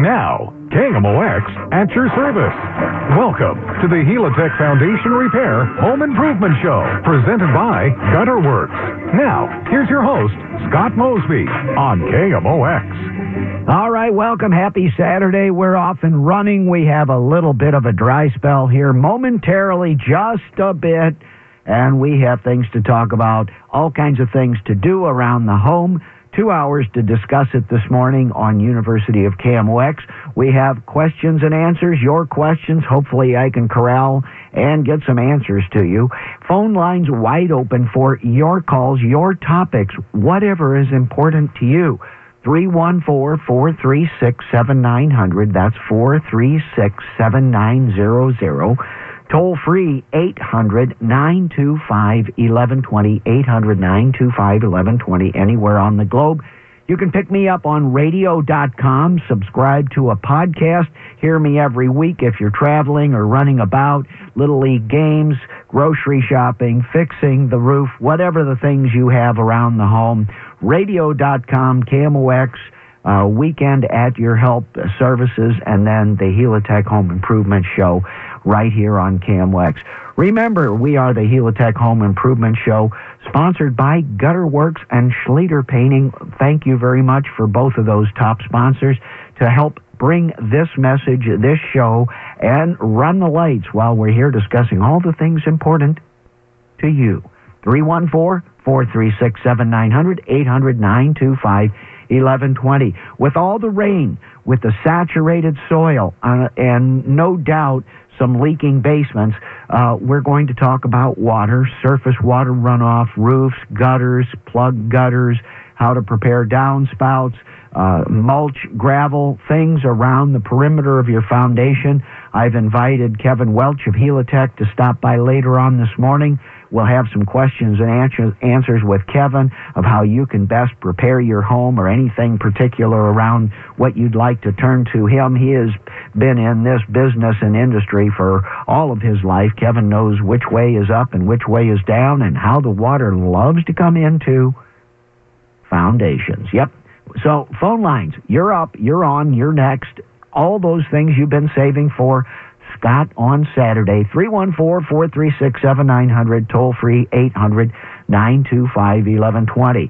Now, KMOX at your service. Welcome to the Helitech Foundation Repair Home Improvement Show, presented by Gutterworks. Now, here's your host, Scott Mosby, on KMOX. All right, welcome. Happy Saturday. We're off and running. We have a little bit of a dry spell here momentarily, just a bit, and we have things to talk about, all kinds of things to do around the home. 2 hours to discuss it this morning on University of KMOX. We have questions and answers, your questions. Hopefully I can corral and get some answers to you. Phone lines wide open for your calls, your topics, whatever is important to you. 314-436-7900. That's 436-7900. Toll free, 800-925-1120, 800-925-1120, anywhere on the globe. You can pick me up on radio.com, subscribe to a podcast, hear me every week if you're traveling or running about, Little League games, grocery shopping, fixing the roof, whatever the things you have around the home. Radio.com, KMOX, Weekend at Your Help Services, and then the Helitech Home Improvement Show right here on KMOX. Remember, we are the Helitech Home Improvement Show, sponsored by Gutterworks and Schlueter Painting. Thank you very much for both of those top sponsors to help bring this message, this show, and run the lights while we're here discussing all the things important to you. 314-436-7900, 800-925-1120. With all the rain, with the saturated soil, and no doubt some leaking basements, we're going to talk about water, surface water runoff, roofs, gutters, plug gutters, how to prepare downspouts, mulch, gravel, things around the perimeter of your foundation. I've invited Kevin Welch of Helitech to stop by later on this morning. We'll have some questions and answers with Kevin of how you can best prepare your home or anything particular around what you'd like to turn to him. He has been in this business and industry for all of his life. Kevin knows which way is up and which way is down and how the water loves to come into foundations. Yep. So phone lines, you're up, you're on, you're next. All those things you've been saving for Scott on Saturday, 314-436-7900, toll free, 800-925-1120.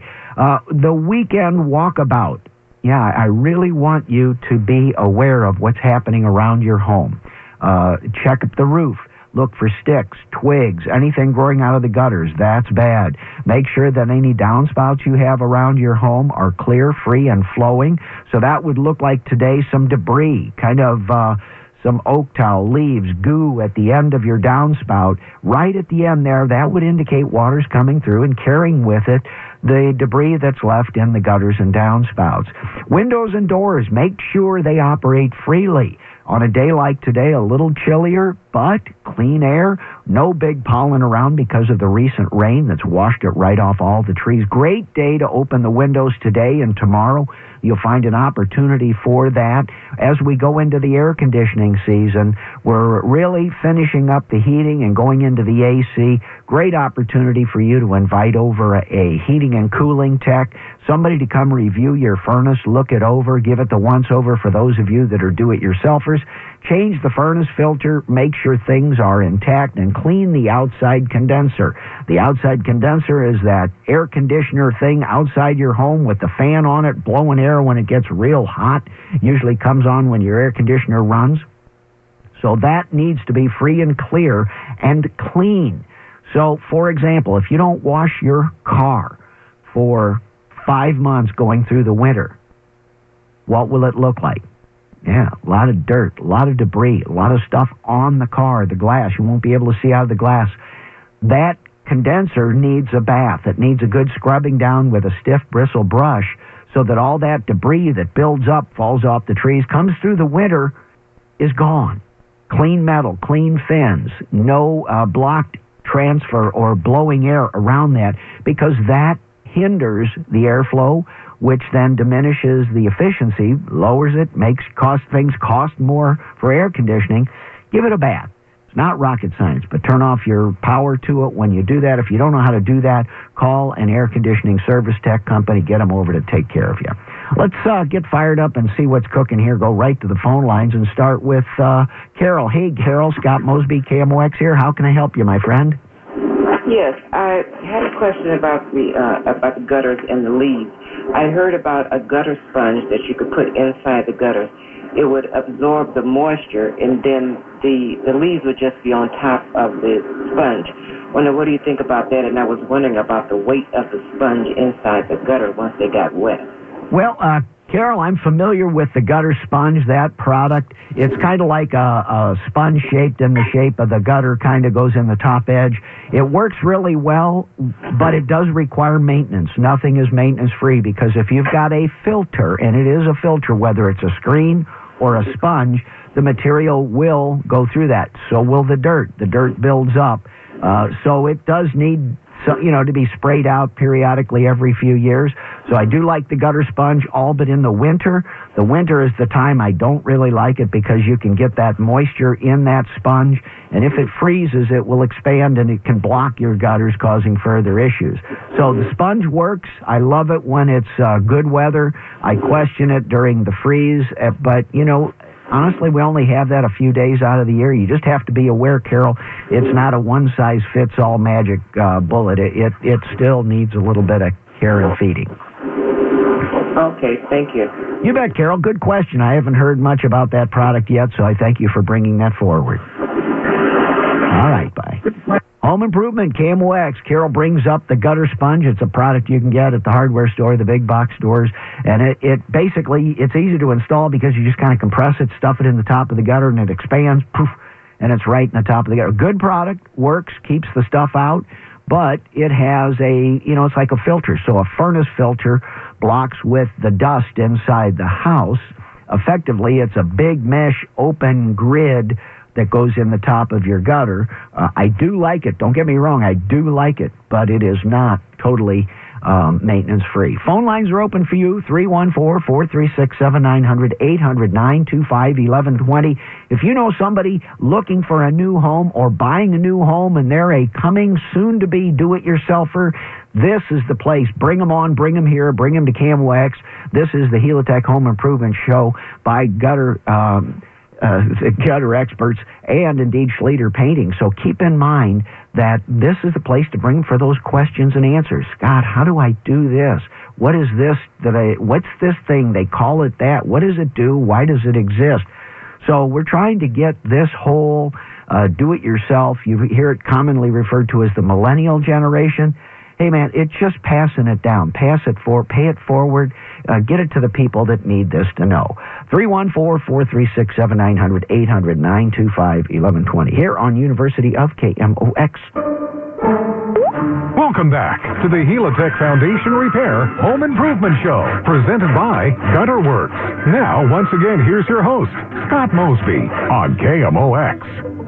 The weekend walkabout. Yeah, I really want you to be aware of what's happening around your home. Check up the roof. Look for sticks, twigs, anything growing out of the gutters. That's bad. Make sure that any downspouts you have around your home are clear, free, and flowing. So that would look like today some debris, kind of some oak towel, leaves, goo at the end of your downspout. Right at the end there, that would indicate water's coming through and carrying with it the debris that's left in the gutters and downspouts. Windows and doors, make sure they operate freely. On a day like today, a little chillier, but clean air, no big pollen around because of the recent rain that's washed it right off all the trees. Great day to open the windows today and tomorrow. You'll find an opportunity for that. As we go into the air conditioning season, we're really finishing up the heating and going into the AC. Great opportunity for you to invite over a heating and cooling tech, somebody to come review your furnace, look it over, give it the once-over for those of you that are do-it-yourselfers. Change the furnace filter, make sure things are intact, and clean the outside condenser. The outside condenser is that air conditioner thing outside your home with the fan on it, blowing air when it gets real hot. Usually comes on when your air conditioner runs. So that needs to be free and clear and clean. So, for example, if you don't wash your car for 5 months going through the winter, what will it look like? Yeah, a lot of dirt, a lot of debris, a lot of stuff on the car, the glass. You won't be able to see out of the glass. That condenser needs a bath. It needs a good scrubbing down with a stiff bristle brush so that all that debris that builds up, falls off the trees, comes through the winter, is gone. Clean metal, clean fins, no blocked transfer or blowing air around that, because that hinders the airflow, which then diminishes the efficiency, lowers it, makes things cost more for air conditioning. Give it a bath. It's not rocket science, but turn off your power to it when you do that. If you don't know how to do that, call an air conditioning service tech company. Get them over to take care of you. Let's get fired up and see what's cooking here. Go right to the phone lines and start with Carol. Hey, Carol. Scott Mosby, KMOX here. How can I help you, my friend? Yes, I had a question about the gutters and the leaves. I heard about a gutter sponge that you could put inside the gutters. It would absorb the moisture, and then the leaves would just be on top of the sponge. I wonder, what do you think about that? And I was wondering about the weight of the sponge inside the gutter once they got wet. Well, Carol, I'm familiar with the gutter sponge, that product. It's kind of like a sponge shaped in the shape of the gutter, kind of goes in the top edge. It works really well, but it does require maintenance. Nothing is maintenance-free, because if you've got a filter, and it is a filter, whether it's a screen or a sponge, the material will go through that. So will the dirt. The dirt builds up. So it does need, so, you know, to be sprayed out periodically every few years. So I do like the gutter sponge, all but in the winter. The winter is the time I don't really like it, because you can get that moisture in that sponge, and if it freezes, it will expand and it can block your gutters, causing further issues. So the sponge works. I love it when it's good weather. I question it during the freeze, but, you know, honestly, we only have that a few days out of the year. You just have to be aware, Carol, it's not a one-size-fits-all magic bullet. It still needs a little bit of care and feeding. Okay, thank you. You bet, Carol. Good question. I haven't heard much about that product yet, so I thank you for bringing that forward. All right, bye. Home Improvement, KMOX. Carol brings up the gutter sponge. It's a product you can get at the hardware store, the big box stores, and it basically, it's easy to install, because you just kind of compress it, stuff it in the top of the gutter, and it expands, poof, and it's right in the top of the gutter. Good product, works, keeps the stuff out, but it has a, you know, it's like a filter. So a furnace filter blocks with the dust inside the house. Effectively, it's a big mesh open grid that goes in the top of your gutter. I do like it. Don't get me wrong. I do like it, but it is not totally maintenance-free. Phone lines are open for you, 314-436-7900, 800-925-1120. If you know somebody looking for a new home or buying a new home and they're a coming-soon-to-be do-it-yourselfer, this is the place. Bring them on. Bring them here. Bring them to KMOX. This is the Helitech Home Improvement Show by gutter experts and indeed Schlueter Painting. So keep in mind that this is the place to bring for those questions and answers. Scott, how do I do this? What is this that what's this thing? They call it that. What does it do? Why does it exist? So we're trying to get this whole do-it-yourself. You hear it commonly referred to as the millennial generation. Hey, man, it's just passing it down. Pay it forward. Get it to the people that need this to know. 314-436-7900, 800-925-1120. Here on University of KMOX. Welcome back to the Helitech Foundation Repair Home Improvement Show, presented by Gutterworks. Now, once again, here's your host, Scott Mosby, on KMOX.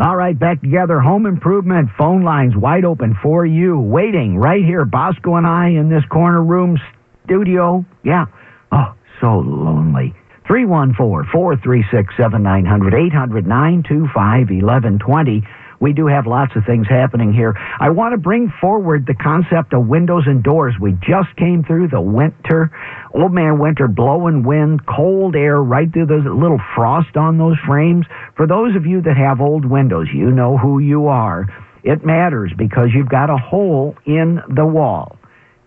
All right, back together. Home Improvement phone lines wide open for you, waiting right here. Bosco and I in this corner room studio. Yeah. Oh, so lonely. 314-436-7900, 800-925-1120. We do have lots of things happening here. I want to bring forward the concept of windows and doors. We just came through the winter, old man winter, blowing wind, cold air, right through those, little frost on those frames. For those of you that have old windows, you know who you are. It matters, because you've got a hole in the wall.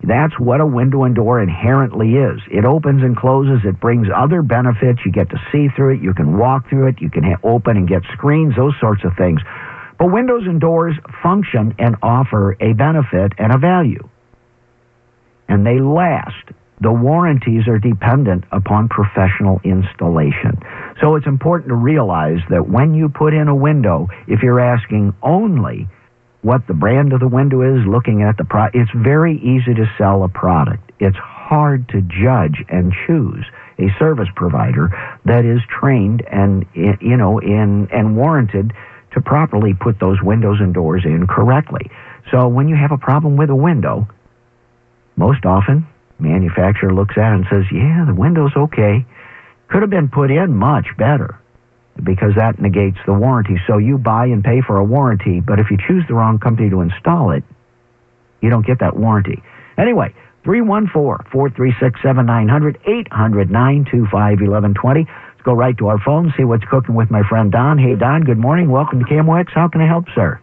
That's what a window and door inherently is. It opens and closes. It brings other benefits. You get to see through it. You can walk through it. You can open and get screens, those sorts of things. But windows and doors function and offer a benefit and a value. And they last. The warranties are dependent upon professional installation. So it's important to realize that when you put in a window, if you're asking only what the brand of the window is, looking at the product, it's very easy to sell a product. It's hard to judge and choose a service provider that is trained and, you know, and warranted to properly put those windows and doors in correctly. So when you have a problem with a window, most often manufacturer looks at it and says, yeah, the window's okay. Could have been put in much better, because that negates the warranty. So you buy and pay for a warranty, but if you choose the wrong company to install it, you don't get that warranty. Anyway, 314-436-7900, 800-925-1120. Let's go right to our phone, see what's cooking with my friend Don. Hey, Don, good morning. Welcome to KMOX. How can I help, sir?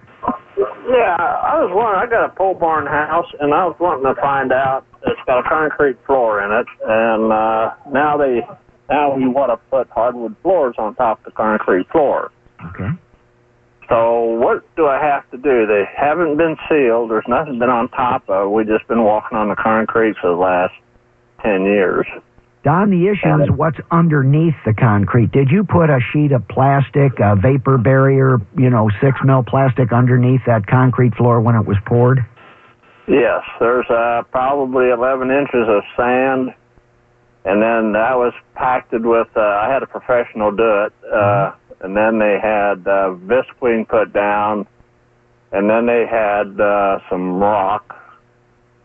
Yeah, I was wondering, I got a pole barn house, and I was wanting to find out, it's got a concrete floor in it, and now we want to put hardwood floors on top of the concrete floor. Okay. So what do I have to do? They haven't been sealed. There's nothing been on top of. We've just been walking on the concrete for the last 10 years. Don, the issue is what's underneath the concrete. Did you put a sheet of plastic, a vapor barrier, 6 mil plastic underneath that concrete floor when it was poured? Yes. There's probably 11 inches of sand, and then that was packed with, I had a professional do it, and then they had Visqueen put down, and then they had some rock,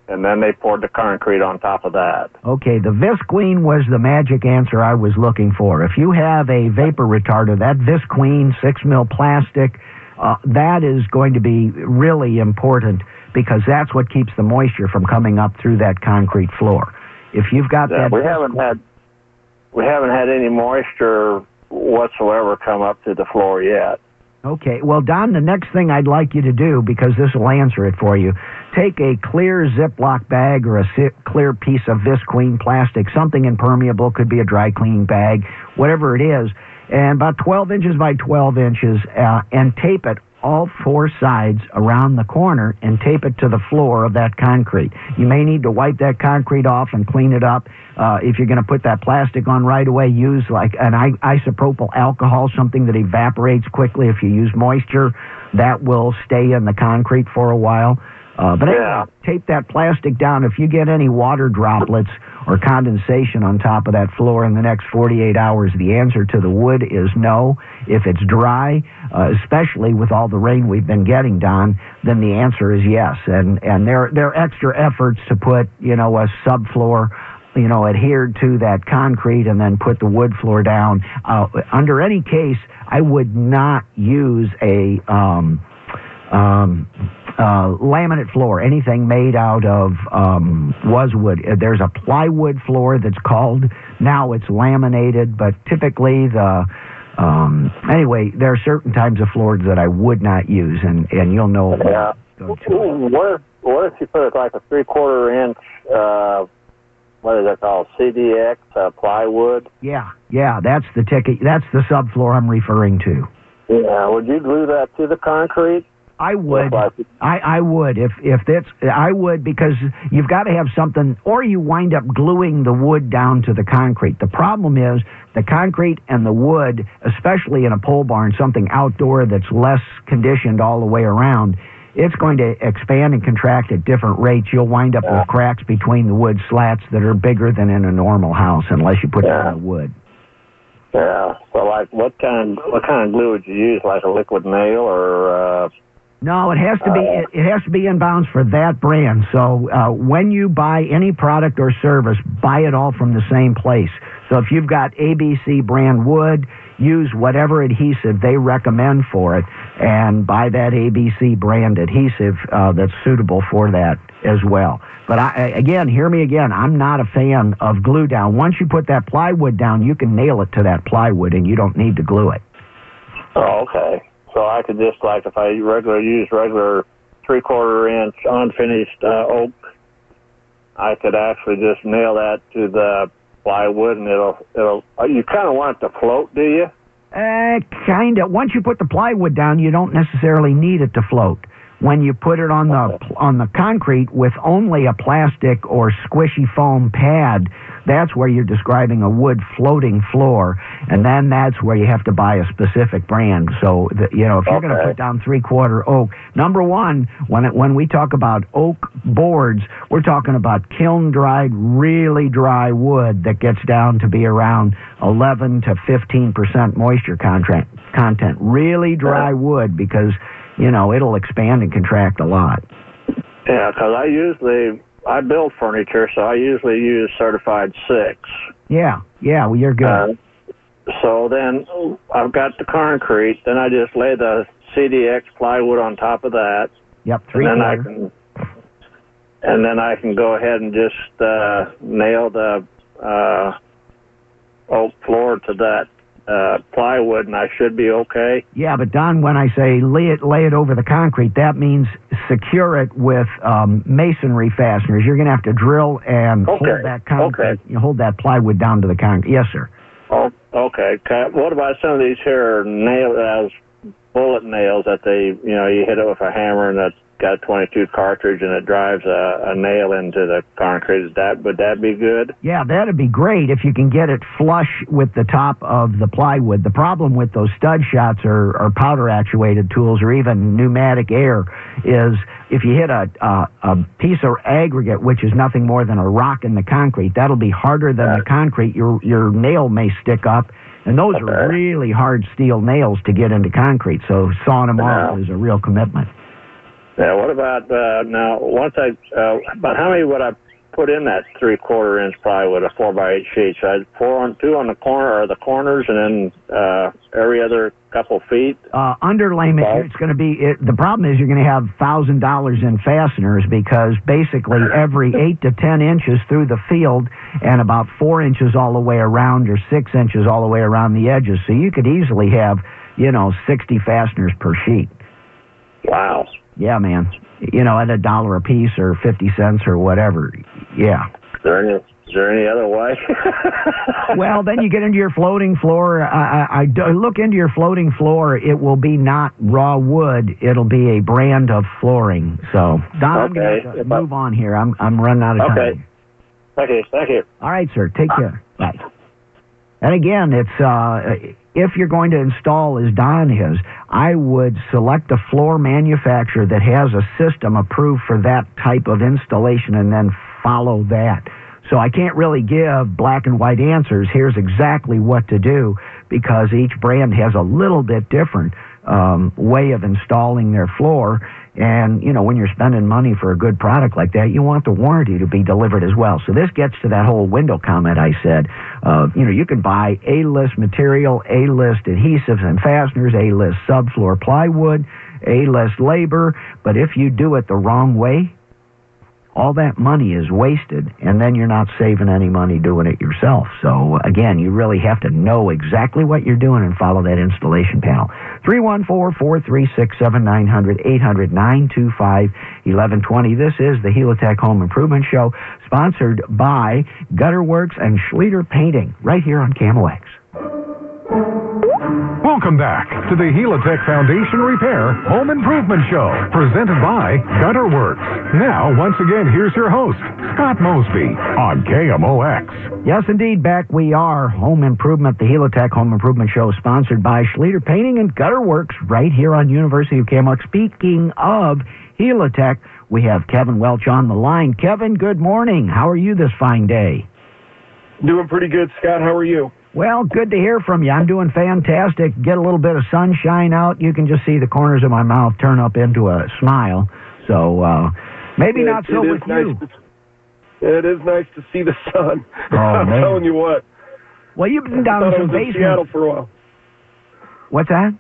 and then they poured the concrete on top of that. Okay, the Visqueen was the magic answer I was looking for. If you have a vapor retarder, that Visqueen 6 mil plastic, that is going to be really important because that's what keeps the moisture from coming up through that concrete floor. If you've got that... We haven't had any moisture whatsoever come up to the floor yet. Okay. Well, Don, the next thing I'd like you to do, because this will answer it for you, take a clear Ziploc bag or a clear piece of Visqueen plastic, something impermeable, could be a dry cleaning bag, whatever it is, and about 12 inches by 12 inches, and tape it all four sides around the corner and tape it to the floor of that concrete. You may need to wipe that concrete off and clean it up. If you're going to put that plastic on right away, use like an isopropyl alcohol, something that evaporates quickly. If you use moisture, that will stay in the concrete for a while. But anyway, tape that plastic down. If you get any water droplets or condensation on top of that floor in the next 48 hours, the answer to the wood is no. If it's dry, especially with all the rain we've been getting, Don, then the answer is yes. And there are extra efforts to put, a subfloor, adhered to that concrete and then put the wood floor down. Under any case, I would not use a... laminate floor, anything made out of wood. There's a plywood floor that's called, now it's laminated, but typically there are certain types of floors that I would not use, and you'll know. Yeah. What if you put like a 3/4 inch, what is that called, CDX plywood? Yeah, that's the ticket. That's the subfloor I'm referring to. Yeah, would you glue that to the concrete? I would. I would. If that's, I would, because you've got to have something, or you wind up gluing the wood down to the concrete. The problem is the concrete and the wood, especially in a pole barn, something outdoor that's less conditioned all the way around, it's going to expand and contract at different rates. You'll wind up with cracks between the wood slats that are bigger than in a normal house unless you put down the wood. Yeah. So, like, what kind of glue would you use? Like a liquid nail or? No, it has to be in bounds for that brand. So when you buy any product or service, buy it all from the same place. So if you've got ABC brand wood, use whatever adhesive they recommend for it, and buy that ABC brand adhesive that's suitable for that as well. But hear me again, I'm not a fan of glue down. Once you put that plywood down, you can nail it to that plywood, and you don't need to glue it. Oh, okay. So I could just, like, if I use regular 3/4 inch unfinished oak, I could actually just nail that to the plywood, and it'll. You kind of want it to float, do you? Kind of. Once you put the plywood down, you don't necessarily need it to float. When you put it on the concrete with only a plastic or squishy foam pad, that's where you're describing a wood floating floor, and then that's where you have to buy a specific brand. So, if you're going to put down 3/4 oak, number one, when we talk about oak boards, we're talking about kiln-dried, really dry wood that gets down to be around 11 to 15% moisture content. Really dry wood because, it'll expand and contract a lot. Yeah, because I build furniture, so I usually use certified 6. Yeah, well, you're good. So then I've got the concrete, then I just lay the CDX plywood on top of that. Yep, 3 quarter. and then I can go ahead and just nail the oak floor to that plywood, and I should be okay. Yeah, but Don, when I say lay it over the concrete, that means secure it with masonry fasteners. You're going to have to drill and hold that concrete, hold that plywood down to the concrete. Yes, sir. Oh, okay. What about some of these here nails, bullet nails that they, you know, you hit it with a hammer and that's got a 22 cartridge and it drives a nail into the concrete. Would that be good? Yeah, that'd be great if you can get it flush with the top of the plywood. The problem with those stud shots or powder-actuated tools or even pneumatic air is if you hit a piece of aggregate, which is nothing more than a rock in the concrete, that'll be harder than the concrete. Your nail may stick up. And those are really hard steel nails to get into concrete, so sawing them off is a real commitment. Yeah, what about, now, once about how many would I put in that 3/4 inch plywood, a 4x8 sheet? So I'd pour on two on the corner, or the corners, and then every other couple feet? Underlayment, it's going to be, the problem is you're going to have $1,000 in fasteners because basically every 8 to 10 inches through the field and about 4 inches all the way around or 6 inches all the way around the edges. So you could easily have, 60 fasteners per sheet. Wow. Yeah, man. At $1 a piece or 50 cents or whatever. Yeah. Is there any other way? Well, then you get into your floating floor. I look into your floating floor. It will be not raw wood. It'll be a brand of flooring. So, Don, I'm move on here. I'm running out of time. Okay. Thank you. All right, sir. Take care. Bye. And again, it's if you're going to install as Don is, I would select a floor manufacturer that has a system approved for that type of installation and then follow that. So I can't really give black and white answers. Here's exactly what to do because each brand has a little bit different way of installing their floor. And, when you're spending money for a good product like that, you want the warranty to be delivered as well. So this gets to that whole window comment I said. You can buy A-list material, A-list adhesives and fasteners, A-list subfloor plywood, A-list labor. But if you do it the wrong way, all that money is wasted, and then you're not saving any money doing it yourself. So, again, you really have to know exactly what you're doing and follow that installation panel. 314-436-7900, 800-925-1120. This is the Helitech Home Improvement Show, sponsored by Gutterworks and Schlueter Painting, right here on KMOX. Welcome back to the Helitech Foundation Repair Home Improvement Show, presented by Gutterworks. Now, once again, here's your host, Scott Mosby, on KMOX. Yes, indeed, back we are. Home Improvement, the Helitech Home Improvement Show, sponsored by Schlueter Painting and Gutterworks, right here on University of KMOX. Speaking of Helitech, we have Kevin Welch on the line. Kevin, good morning. How are you this fine day? Doing pretty good, Scott. How are you? Well, good to hear from you. I'm doing fantastic. Get a little bit of sunshine out. You can just see the corners of my mouth turn up into a smile. So maybe not so with you. It is nice to see the sun. Oh, I'm telling you what. Well, you've been down in Seattle for a while. What's that?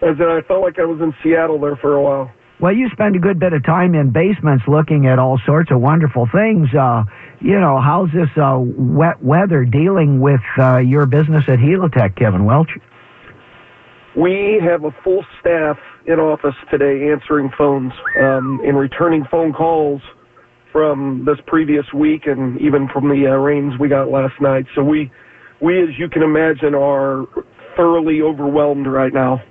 As in, I felt like I was in Seattle there for a while. Well, you spend a good bit of time in basements looking at all sorts of wonderful things. How's this wet weather dealing with your business at Helitech, Kevin Welch? We have a full staff in office today answering phones and returning phone calls from this previous week and even from the rains we got last night. So we, as you can imagine, are thoroughly overwhelmed right now.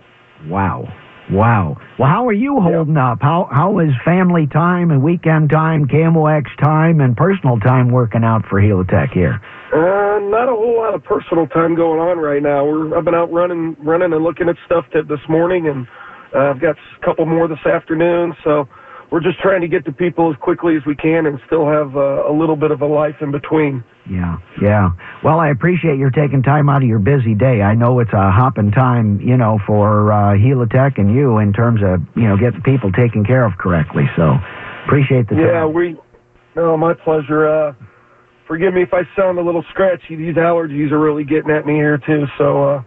Wow. Well, how are you holding up? How is family time and weekend time, KMOX time, and personal time working out for Helitech here? Not a whole lot of personal time going on right now. I've been out running and looking at stuff this morning, and I've got a couple more this afternoon. So we're just trying to get to people as quickly as we can and still have a little bit of a life in between. Yeah. Well, I appreciate your taking time out of your busy day. I know it's a hopping time, for Helitech and you in terms of, getting people taken care of correctly. So appreciate the time. No, my pleasure. Forgive me if I sound a little scratchy. These allergies are really getting at me here, too. So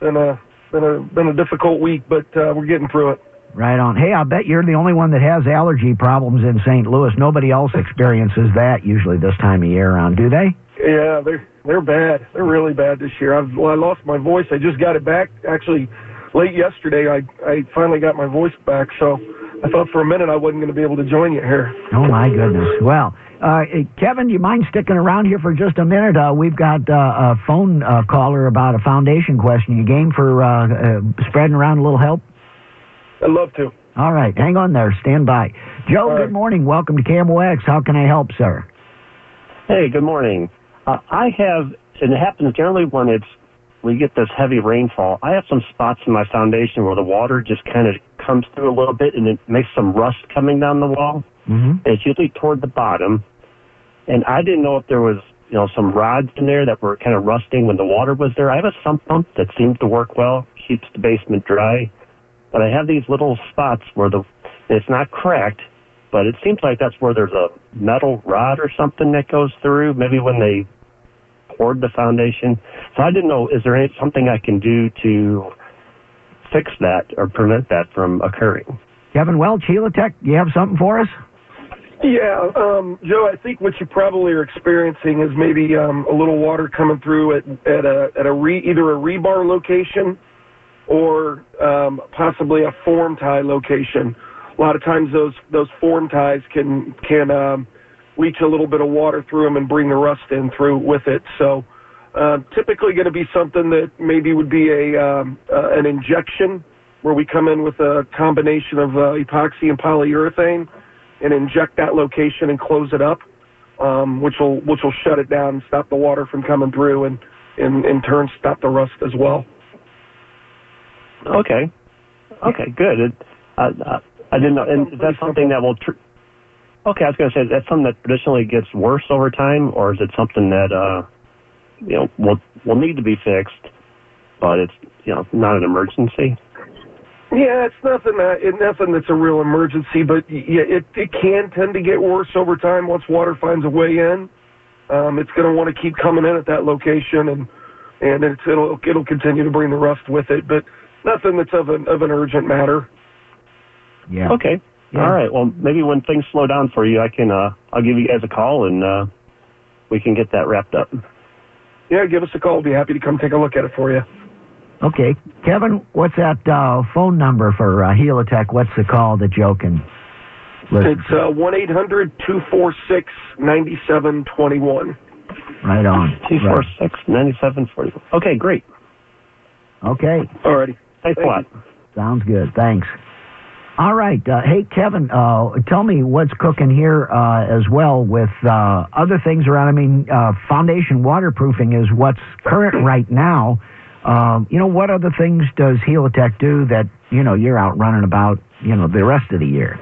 it's been a difficult week, but we're getting through it. Right on. Hey, I bet you're the only one that has allergy problems in St. Louis. Nobody else experiences that usually this time of year around, do they? Yeah, they're bad. They're really bad this year. I lost my voice. I just got it back. Actually, late yesterday, I finally got my voice back. So I thought for a minute I wasn't going to be able to join you here. Oh, my goodness. Well, Kevin, do you mind sticking around here for just a minute? We've got a phone caller about a foundation question. You game for spreading around a little help? I'd love to. All right. Hang on there. Stand by. Joe, good morning. Welcome to KMOX. How can I help, sir? Hey, good morning. I have, and it happens generally when we get this heavy rainfall, I have some spots in my foundation where the water just kind of comes through a little bit and it makes some rust coming down the wall. Mm-hmm. It's usually toward the bottom. And I didn't know if there was, you know, some rods in there that were kind of rusting when the water was there. I have a sump pump that seems to work well, keeps the basement dry. But I have these little spots where it's not cracked, but it seems like that's where there's a metal rod or something that goes through, maybe when they poured the foundation. So I didn't know, is there something I can do to fix that or prevent that from occurring? Kevin Welch, Helitech, do you have something for us? Yeah, Joe, I think what you probably are experiencing is maybe a little water coming through at either a rebar location or possibly a form tie location. A lot of times those form ties can leach a little bit of water through them and bring the rust in through with it. So typically going to be something that maybe would be an injection where we come in with a combination of epoxy and polyurethane and inject that location and close it up, which will shut it down and stop the water from coming through and in turn stop the rust as well. Okay. Okay, good. I didn't know. And is that something that will... Okay, I was going to say, is that something that traditionally gets worse over time, or is it something that, will need to be fixed, but it's, you know, not an emergency? Yeah, it's nothing that's a real emergency, but yeah, it can tend to get worse over time once water finds a way in. It's going to want to keep coming in at that location, and it'll continue to bring the rust with it, but nothing that's of an urgent matter. Yeah. Okay. Yeah. All right. Well, maybe when things slow down for you, I'll give you guys a call and we can get that wrapped up. Yeah, give us a call. I'll be happy to come take a look at it for you. Okay, Kevin, what's that phone number for Helitech? What's the call that Joe can listen to? It's 1-800-246-9721. Right on. 246-9741. Okay, great. Okay. All righty. Thanks a lot. Sounds good. Thanks. All right. Hey, Kevin, tell me what's cooking here as well with other things around. I mean, foundation waterproofing is what's current right now. You know, what other things does Helitech do that, you know, you're out running about, you know, the rest of the year?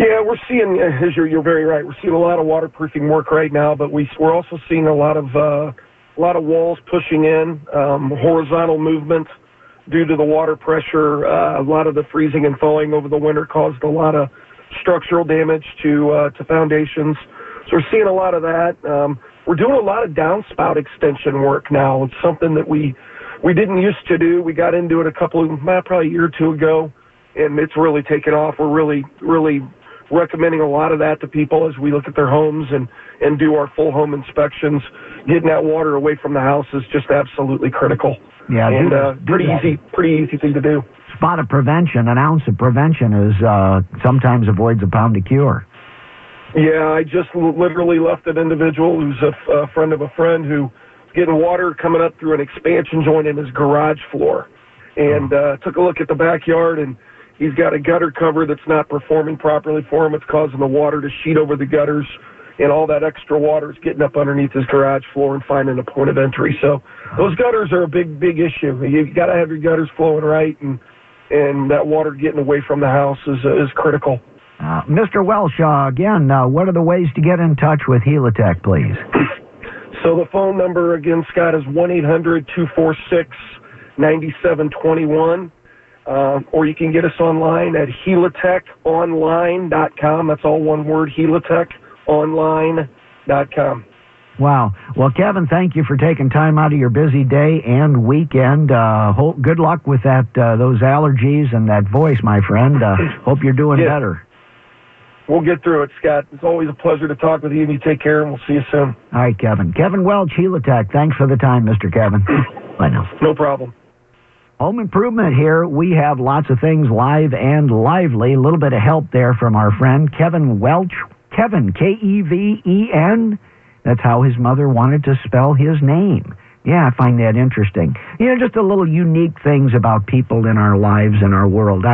Yeah, we're seeing, as you're very right, we're seeing a lot of waterproofing work right now, but we're also seeing a lot of walls pushing in, horizontal movement due to the water pressure. A lot of the freezing and thawing over the winter caused a lot of structural damage to foundations. So we're seeing a lot of that. We're doing a lot of downspout extension work now. It's something that we didn't used to do. We got into it probably a year or two ago, and it's really taken off. We're really recommending a lot of that to people as we look at their homes and do our full home inspections. Getting that water away from the house is just absolutely critical. Yeah, and pretty easy thing to do. Spot of prevention, an ounce of prevention is sometimes avoids a pound of cure. Yeah, I just literally left an individual who's a friend of a friend who's getting water coming up through an expansion joint in his garage floor, and took a look at the backyard and. He's got a gutter cover that's not performing properly for him. It's causing the water to sheet over the gutters, and all that extra water is getting up underneath his garage floor and finding a point of entry. So those gutters are a big, big issue. You've got to have your gutters flowing right, and that water getting away from the house is critical. Mr. Welsh, again, what are the ways to get in touch with Helitech, please? So the phone number, again, Scott, is 1-800-246-9721. Or you can get us online at helitechonline.com. That's all one word, helitechonline.com. Wow. Well, Kevin, thank you for taking time out of your busy day and weekend. Good luck with that, those allergies and that voice, my friend. Hope you're doing better. We'll get through it, Scott. It's always a pleasure to talk with you, and you take care, and we'll see you soon. All right, Kevin. Kevin Welch, Helitech. Thanks for the time, Mr. Kevin. Bye now. No problem. Home improvement here. We have lots of things live and lively. A little bit of help there from our friend Kevin Welch. Kevin, K-E-V-E-N. That's how his mother wanted to spell his name. Yeah, I find that interesting. You know, just a little unique things about people in our lives and our world.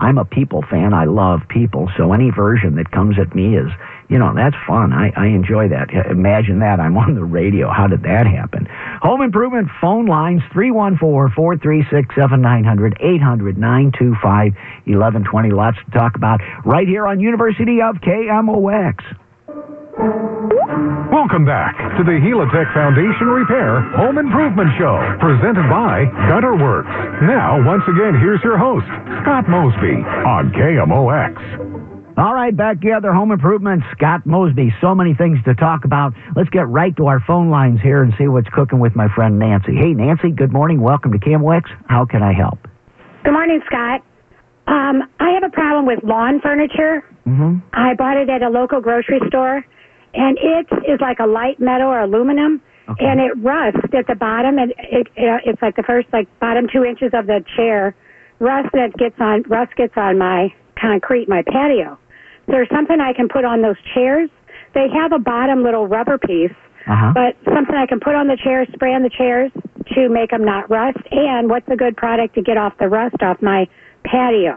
I'm a people fan. I love people. So any version that comes at me is, you know, that's fun. I enjoy that. Imagine that. I'm on the radio. How did that happen? Home improvement phone lines, 314-436-7900, 800-925-1120. Lots to talk about right here on University of KMOX. Welcome back to the Helitech Foundation Repair Home Improvement Show, presented by Gutterworks. Now, once again, here's your host, Scott Mosby, on KMOX. All right, back together, Home Improvement, Scott Mosby. So many things to talk about. Let's get right to our phone lines here and see what's cooking with my friend Nancy. Hey, Nancy, good morning. Welcome to KMOX. How can I help? Good morning, Scott. I have a problem with lawn furniture. Mm-hmm. I bought it at a local grocery store. And it is like a light metal or aluminum, and it rusts at the bottom. And it's like the first, like bottom 2 inches of the chair, rust gets on my concrete, my patio. There's something I can put on those chairs. They have a bottom little rubber piece, but something I can put on the chairs, spray on the chairs to make them not rust. And what's a good product to get off the rust off my patio?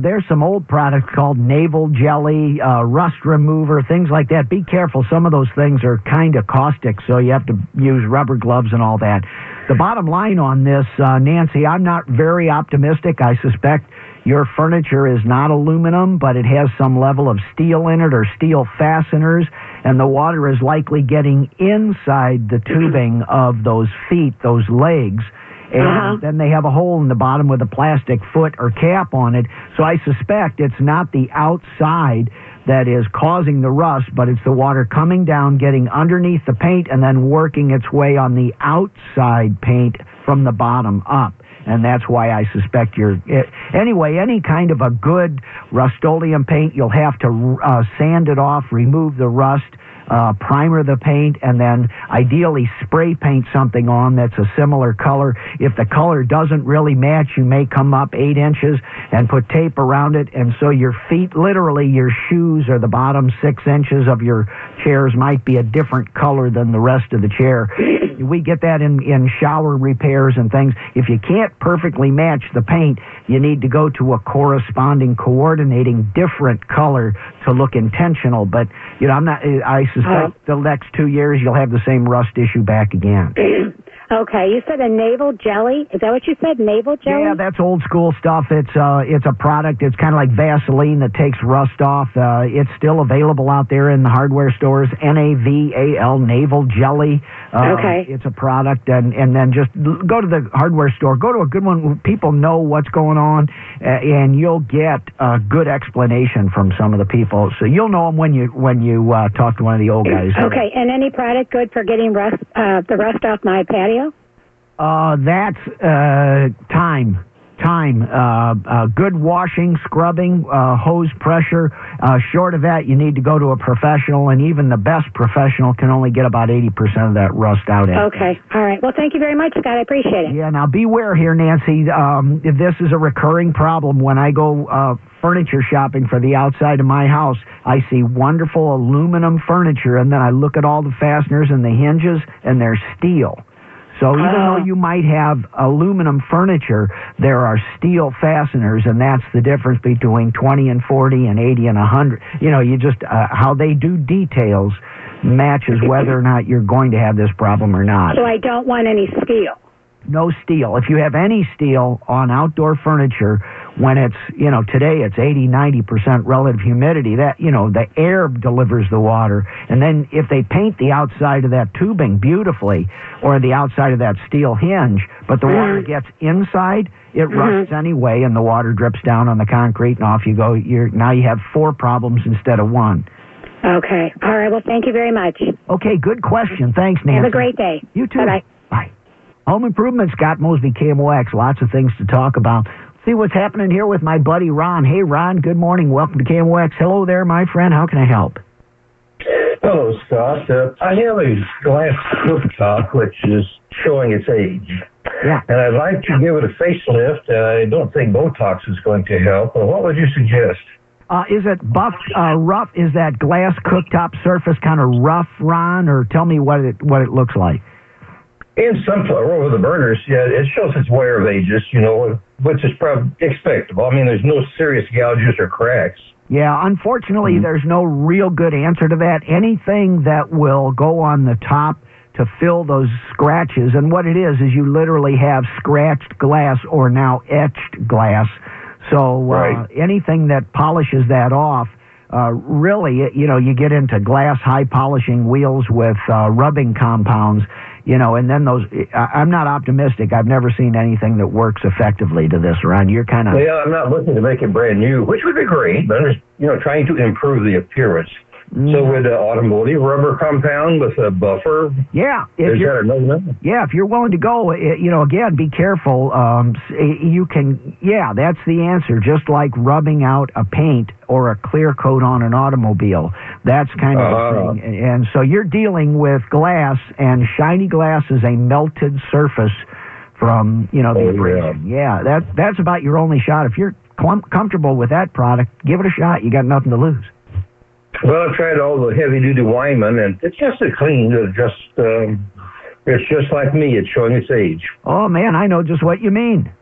There's some old products called navel jelly, rust remover, things like that. Be careful. Some of those things are kind of caustic, so you have to use rubber gloves and all that. The bottom line on this, Nancy, I'm not very optimistic. I suspect your furniture is not aluminum, but it has some level of steel in it or steel fasteners, and the water is likely getting inside the tubing of those feet, those legs. And then they have a hole in the bottom with a plastic foot or cap on it. So I suspect it's not the outside that is causing the rust, but it's the water coming down, getting underneath the paint, and then working its way on the outside paint from the bottom up. And that's why I suspect anyway, any kind of a good Rust-Oleum paint, you'll have to sand it off, remove the rust, primer the paint, and then ideally spray paint something on that's a similar color. If the color doesn't really match, you may come up 8 inches and put tape around it, and so your feet, literally your shoes or the bottom 6 inches of your chairs might be a different color than the rest of the chair. We get that in shower repairs and things. If you can't perfectly match the paint, you need to go to a coordinating different color to look intentional. But, you know, I suspect the next 2 years you'll have the same rust issue back again. Okay, you said a navel jelly. Is that what you said, navel jelly? Yeah, that's old school stuff. It's a product. It's kind of like Vaseline that takes rust off. It's still available out there in the hardware stores, NAVAL, navel jelly. Okay. It's a product, and then just go to the hardware store. Go to a good one. People know what's going on, and you'll get a good explanation from some of the people. So you'll know them when you talk to one of the old guys. Okay, and any product good for getting rust the rust off my patio? That's time. Good washing, scrubbing, hose pressure. Short of that, you need to go to a professional, and even the best professional can only get about 80% of that rust out. Okay. All right. Well, thank you very much, Scott. I appreciate it. Yeah. Now, beware here, Nancy. If this is a recurring problem, when I go furniture shopping for the outside of my house, I see wonderful aluminum furniture, and then I look at all the fasteners and the hinges, and they're steel. So even though you might have aluminum furniture, there are steel fasteners, and that's the difference between 20 and 40 and 80 and 100. You know, you just how they do details matches whether or not you're going to have this problem or not. So I don't want any steel. No steel. If you have any steel on outdoor furniture, when it's, you know, today it's 80, 90% relative humidity, that, you know, the air delivers the water. And then if they paint the outside of that tubing beautifully or the outside of that steel hinge, but the water gets inside, it rusts anyway, and the water drips down on the concrete, and off you go. Now you have 4 problems instead of 1. Okay. All right. Well, thank you very much. Okay. Good question. Thanks, Nancy. Have a great day. You too. Bye-bye. Bye. Home improvement, Scott Mosby, KMOX. Lots of things to talk about. See what's happening here with my buddy Ron. Hey, Ron, good morning. Welcome to KMOX. Hello there, my friend. How can I help? Hello, Scott. I have a glass cooktop, which is showing its age. Yeah. And I'd like to give it a facelift. I don't think Botox is going to help. But what would you suggest? Is it buff, rough? Is that glass cooktop surface kind of rough, Ron? Or tell me what it looks like. In some over the burners, yeah, it shows its wear of ages, you know, which is probably expectable. I mean, there's no serious gouges or cracks. Yeah, unfortunately, there's no real good answer to that. Anything that will go on the top to fill those scratches, and what it is you literally have scratched glass or now etched glass. So anything that polishes that off, really, you know, you get into glass high polishing wheels with rubbing compounds, you know, and then those. I'm not optimistic. I've never seen anything that works effectively to this, Ron. You're kind of. Yeah, I'm not looking to make it brand new, which would be great, but I'm just, you know, trying to improve the appearance. So with the automotive rubber compound with a buffer, if you're willing to go, you know, again, be careful. You can, that's the answer. Just like rubbing out a paint or a clear coat on an automobile, that's kind of the thing. And so you're dealing with glass, and shiny glass is a melted surface from, you know, the abrasion. Yeah, that's about your only shot. If you're comfortable with that product, give it a shot. You got nothing to lose. Well, I've tried all the heavy-duty Wyman, and it's just a clean. It's just like me. It's showing its age. Oh, man, I know just what you mean.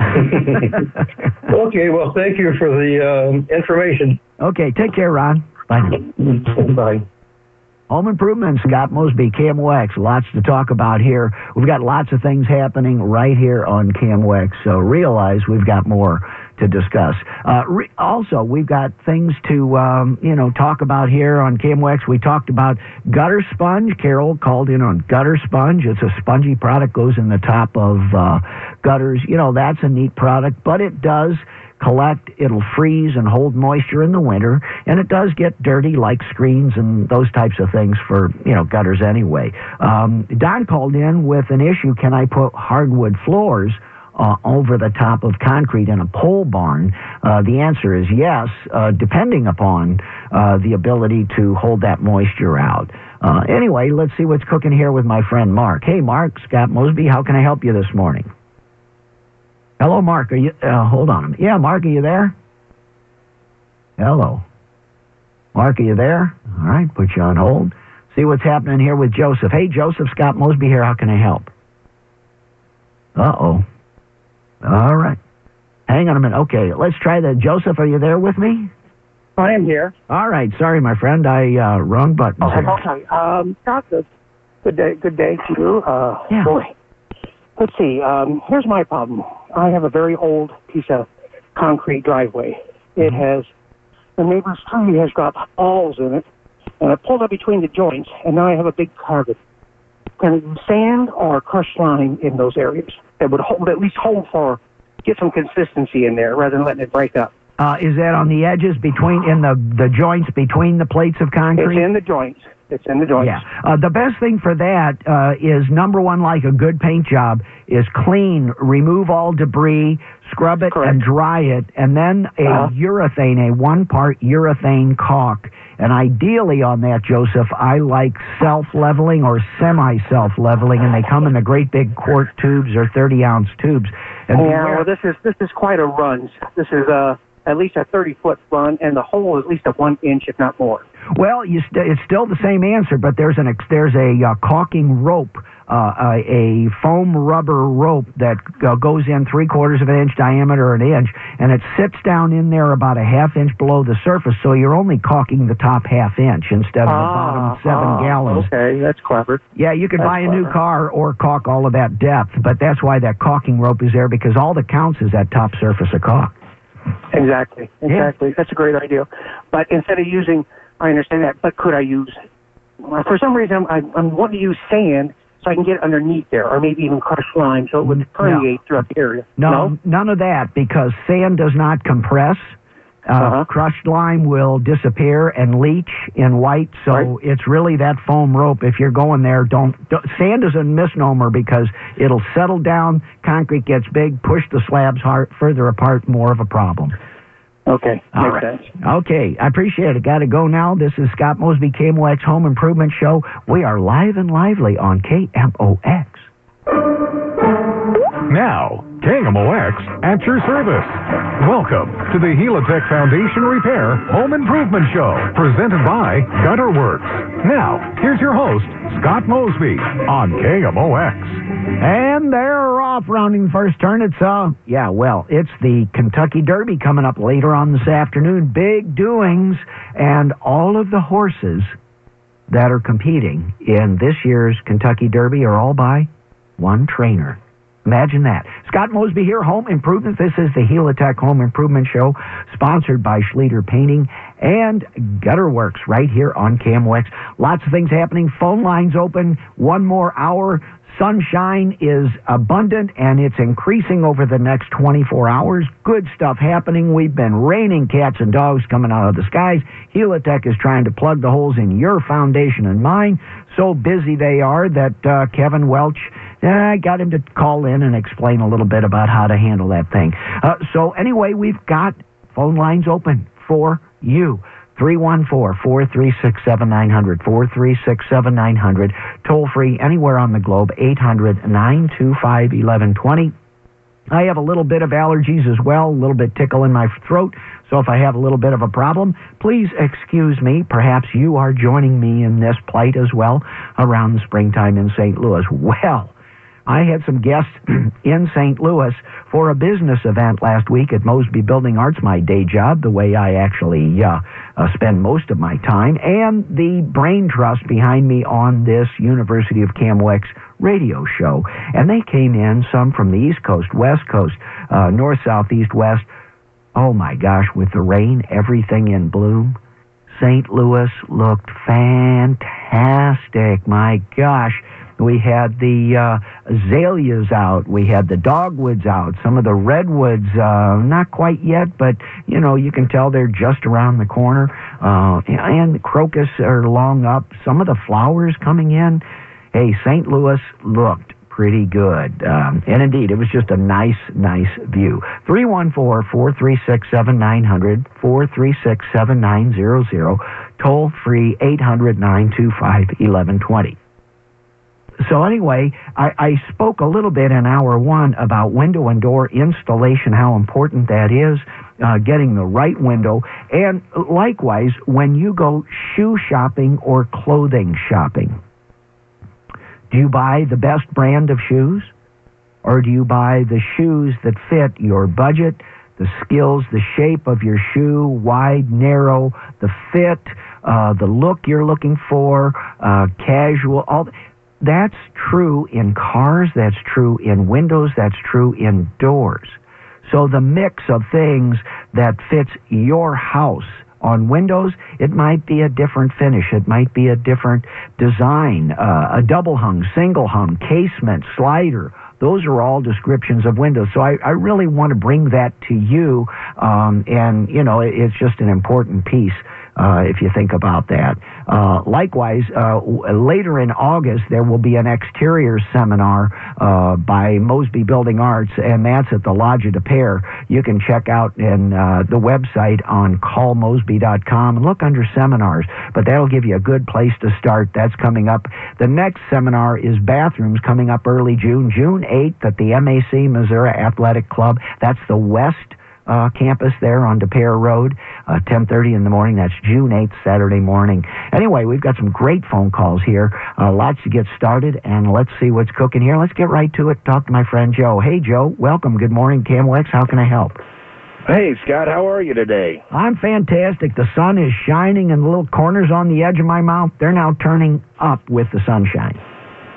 Okay, well, thank you for the information. Okay, take care, Ron. Bye. Bye. Home improvement, Scott Mosby, KMOX. Lots to talk about here. We've got lots of things happening right here on KMOX, so realize we've got more to discuss. Also, we've got things to, you know, talk about here on KMOX. We talked about gutter sponge. Carol called in on gutter sponge. It's a spongy product, goes in the top of gutters. You know, that's a neat product, but it does collect, it'll freeze and hold moisture in the winter, and it does get dirty like screens and those types of things for, you know, gutters anyway. Don called in with an issue. Can I put hardwood floors over the top of concrete in a pole barn? The answer is yes, depending upon the ability to hold that moisture out. Anyway, let's see what's cooking here with my friend Mark. Hey, Mark, Scott Mosby, how can I help you this morning? Hello, Mark. Are you? Hold on. Yeah, Mark, are you there? Hello. Mark, are you there? All right, put you on hold. See what's happening here with Joseph. Hey, Joseph, Scott Mosby here. How can I help? Uh-oh. All right. Hang on a minute. Okay, let's try that. Joseph, are you there with me? I am here. All right. Sorry, my friend. I wrong button. Oh, okay. Good day to you. Yeah. Boy. Let's see. Here's my problem. I have a very old piece of concrete driveway. It has, the neighbor's tree has got balls in it, and I pulled up between the joints, and now I have a big carpet. Can it sand or crush lime in those areas that would hold, at least hold for, get some consistency in there rather than letting it break up? Is that on the edges between, in the joints between the plates of concrete? It's in the joints. It's in the joints. Yeah. The best thing for that is, number one, like a good paint job, is clean, remove all debris, scrub it and dry it, and then a one-part urethane caulk. And ideally on that, Joseph, I like self-leveling or semi-self-leveling, and they come in the great big quart tubes or 30-ounce tubes. And well, this is quite a run. This is at least a 30-foot run, and the hole is at least a 1 inch, if not more. Well, it's still the same answer, but there's a caulking rope, a foam rubber rope that goes in 3/4 of an inch diameter, an inch, and it sits down in there about a 1/2 inch below the surface, so you're only caulking the top 1/2 inch instead of the bottom 7 gallons. Okay, that's clever. Yeah, you could buy a new car or caulk all of that depth, but that's why that caulking rope is there, because all that counts is that top surface of caulk. Exactly. Yeah. That's a great idea. But instead of using, I understand that, but could I use, for some reason, I'm wanting to use sand so I can get underneath there, or maybe even crushed lime so it would permeate throughout the area. No, none of that, because sand does not compress. Crushed lime will disappear and leach and white, so it's really that foam rope. If you're going there, don't sand is a misnomer because it'll settle down, concrete gets big, push the slabs further apart, more of a problem. Okay. All right. Sense. Okay. I appreciate it. Got to go now. This is Scott Mosby, KMOX Home Improvement Show. We are live and lively on KMOX. Now, KMOX at your service. Welcome to the Helitech Foundation Repair Home Improvement Show, presented by Gutterworks. Now, here's your host, Scott Mosby, on KMOX. And they're off rounding the first turn. It's the Kentucky Derby coming up later on this afternoon. Big doings. And all of the horses that are competing in this year's Kentucky Derby are all by one trainer. Imagine that. Scott Mosby here, Home Improvement. This is the Helitech Home Improvement Show, sponsored by Schlueter Painting and Gutterworks, right here on KMOX. Lots of things happening. Phone lines open. One more hour. Sunshine is abundant, and it's increasing over the next 24 hours. Good stuff happening. We've been raining cats and dogs coming out of the skies. Helitech is trying to plug the holes in your foundation and mine. So busy they are that Kevin Welch, I got him to call in and explain a little bit about how to handle that thing. So anyway, we've got phone lines open for you. 314-436-7900, 436-7900, toll-free anywhere on the globe, 800-925-1120. I have a little bit of allergies as well, a little bit tickle in my throat, so if I have a little bit of a problem, please excuse me. Perhaps you are joining me in this plight as well around springtime in St. Louis. Well, I had some guests in St. Louis for a business event last week at Mosby Building Arts, my day job, the way I actually spend most of my time, and the brain trust behind me on this University of KMOX radio show. And they came in, some from the East Coast, West Coast, North, South, East, West. Oh, my gosh, with the rain, everything in bloom. St. Louis looked fantastic, my gosh. We had the azaleas out. We had the dogwoods out. Some of the redwoods, not quite yet, but, you know, you can tell they're just around the corner. And the crocus are long up. Some of the flowers coming in. Hey, St. Louis looked pretty good. And indeed, it was just a nice, nice view. 314-436-7900, 436-7900, toll free 800-925-1120. So anyway, I spoke a little bit in hour one about window and door installation, how important that is, getting the right window. And likewise, when you go shoe shopping or clothing shopping, do you buy the best brand of shoes? Or do you buy the shoes that fit your budget, the skills, the shape of your shoe, wide, narrow, the fit, the look you're looking for, casual, all that. That's true in cars, that's true in windows, that's true in doors. So the mix of things that fits your house on windows, it might be a different finish, it might be a different design, a double hung, single hung, casement, slider. Those are all descriptions of windows. So I really want to bring that to you, and, you know, it's just an important piece. If you think about that. Likewise, later in August, there will be an exterior seminar by Mosby Building Arts, and that's at the Loggia de Pere. You can check out the website on callmosby.com and look under seminars, but that'll give you a good place to start. That's coming up. The next seminar is bathrooms, coming up early June, June 8th at the MAC, Missouri Athletic Club. That's the West campus there on De Pere Road, 10:30 in the morning. That's June 8th, Saturday morning. Anyway, we've got some great phone calls here. Lots to get started, and let's see what's cooking here. Let's get right to it. Talk to my friend Joe. Hey, Joe. Welcome. Good morning, KMOX. How can I help? Hey, Scott. How are you today? I'm fantastic. The sun is shining, and the little corners on the edge of my mouth, they're now turning up with the sunshine.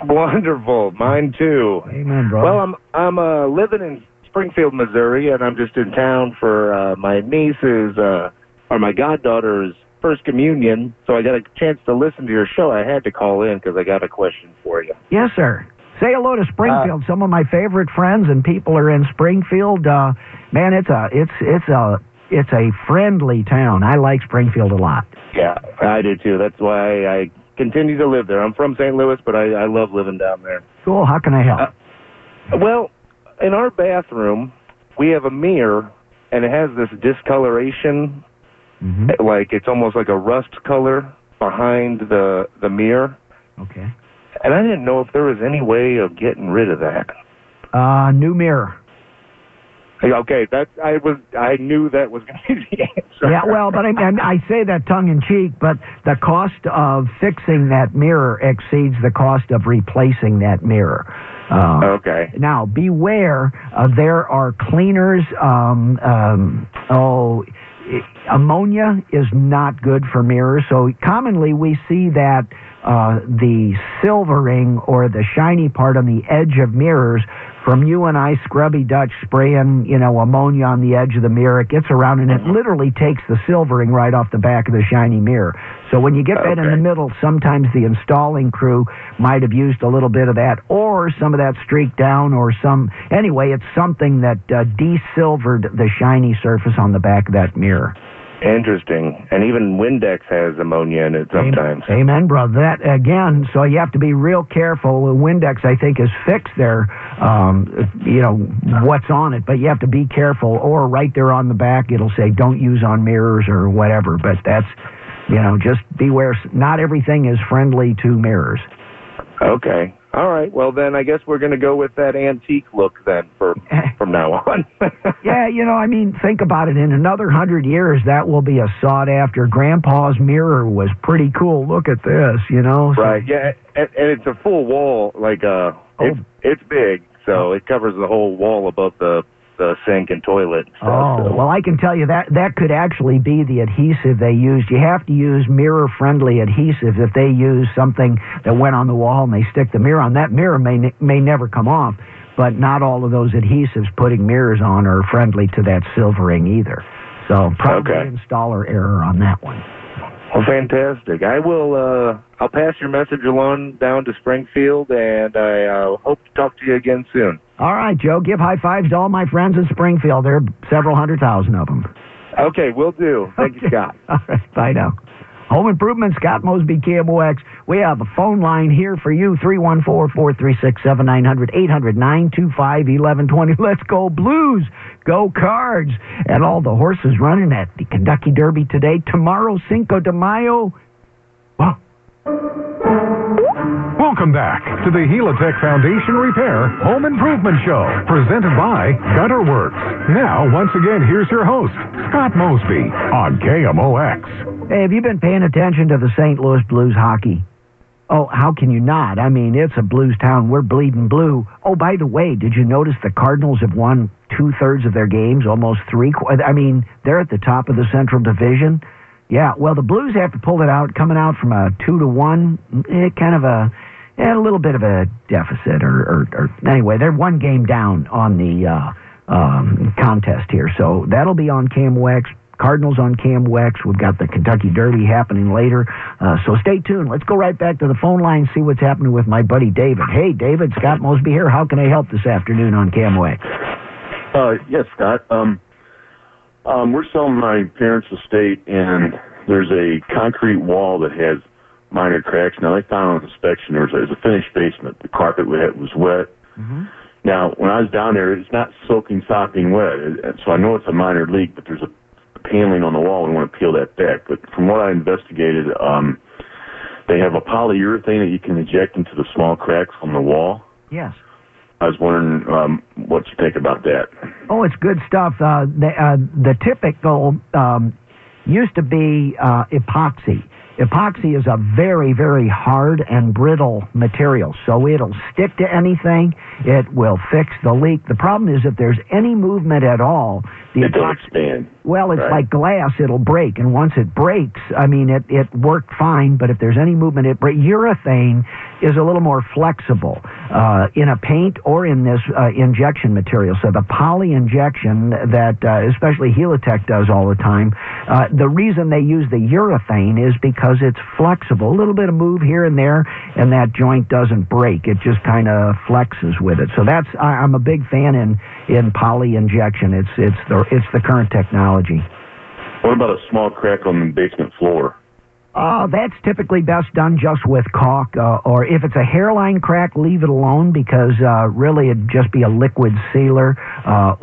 Wonderful. Mine, too. Amen, brother. Well, I'm living in Springfield, Missouri, and I'm just in town for my niece's or my goddaughter's first communion. So I got a chance to listen to your show. I had to call in because I got a question for you. Yes, sir. Say hello to Springfield. Some of my favorite friends and people are in Springfield. Man, it's a it's a friendly town. I like Springfield a lot. Yeah, I do too. That's why I continue to live there. I'm from St. Louis, but I love living down there. Cool. How can I help? Well, in our bathroom, we have a mirror, and it has this discoloration. Mm-hmm. Like, it's almost like a rust color behind the mirror. Okay. And I didn't know if there was any way of getting rid of that. New mirror. Okay, I knew that was going to be the answer. Yeah, well, but I say that tongue in cheek, but the cost of fixing that mirror exceeds the cost of replacing that mirror. Okay. Now, beware, there are cleaners. Ammonia is not good for mirrors, so commonly we see that the silvering or the shiny part on the edge of mirrors from you and I, Scrubby Dutch, spraying, ammonia on the edge of the mirror. It gets around, and it literally takes the silvering right off the back of the shiny mirror. So when you get that in the middle, sometimes the installing crew might have used a little bit of that, or some of that streak down, or anyway, it's something that de-silvered the shiny surface on the back of that mirror. Interesting. And even Windex has ammonia in it sometimes. Amen, brother. That, again, so you have to be real careful. Windex, I think, has fixed their, what's on it, but you have to be careful. Or right there on the back, it'll say, don't use on mirrors or whatever. But that's, just beware. Not everything is friendly to mirrors. Okay. All right, well then I guess we're going to go with that antique look then from now on. Yeah, think about it. In another 100 years, that will be a sought-after. Grandpa's mirror was pretty cool. Look at this, So. Right, yeah, and it's a full wall, it's big, so it covers the whole wall above the sink and toilet. Well, I can tell you that could actually be the adhesive they used. You have to use mirror-friendly adhesives. If they use something that went on the wall and they stick the mirror on, that mirror may never come off, but not all of those adhesives putting mirrors on are friendly to that silvering either. So probably installer error on that one. Well, fantastic. I will, I'll pass your message along down to Springfield, and I hope to talk to you again soon. All right, Joe, give high fives to all my friends in Springfield. There are several 100,000 of them. Okay, will do. Thank you, Scott. All right, bye now. Home Improvement, Scott Mosby, KMOX. We have a phone line here for you, 314-436-7900, 800-925-1120. Let's go Blues, go Cards, and all the horses running at the Kentucky Derby today. Tomorrow, Cinco de Mayo. Wow. Welcome back to the Helitech Foundation Repair Home Improvement Show, presented by Gutterworks. Now, once again, here's your host, Scott Mosby, on KMOX. Hey, have you been paying attention to the St. Louis Blues hockey? Oh, how can you not? I mean, it's a Blues town. We're bleeding blue. Oh, by the way, did you notice the Cardinals have won 2/3 of their games, almost three? I mean, they're at the top of the Central Division. Yeah, well, the Blues have to pull it out, coming out from a 2-1, kind of a little bit of a deficit. Anyway, they're one game down on the contest here. So that'll be on KMOX. Cardinals on KMOX. We've got the Kentucky Derby happening later. So stay tuned. Let's go right back to the phone line, see what's happening with my buddy David. Hey, David, Scott Mosby here. How can I help this afternoon on KMOX? Yes, Scott. We're selling my parents' estate, and there's a concrete wall that has minor cracks. Now, they found on inspection there's a finished basement. The carpet was wet. Mm-hmm. Now, when I was down there, it's not sopping wet. So I know it's a minor leak, but there's a paneling on the wall. We want to peel that back, but from what I investigated, they have a polyurethane that you can inject into the small cracks on the wall. Yes. I was wondering what you think about that. Oh, it's good stuff. The typical used to be epoxy. Epoxy is a very, very hard and brittle material, so it'll stick to anything. It will fix the leak. The problem is if there's any movement at all, it'll expand. Well, it's like glass. It'll break, and once it breaks, I mean, it worked fine, but if there's any movement, it breaks. Urethane is a little more flexible in a paint or in this injection material. So the poly-injection that especially Helitech does all the time, the reason they use the urethane is because it's flexible. A little bit of move here and there, and that joint doesn't break. It just kind of flexes with it. So that's I'm a big fan in poly-injection. It's the current technology. What about a small crack on the basement floor? That's typically best done just with caulk, or if it's a hairline crack, leave it alone, because really it'd just be a liquid sealer,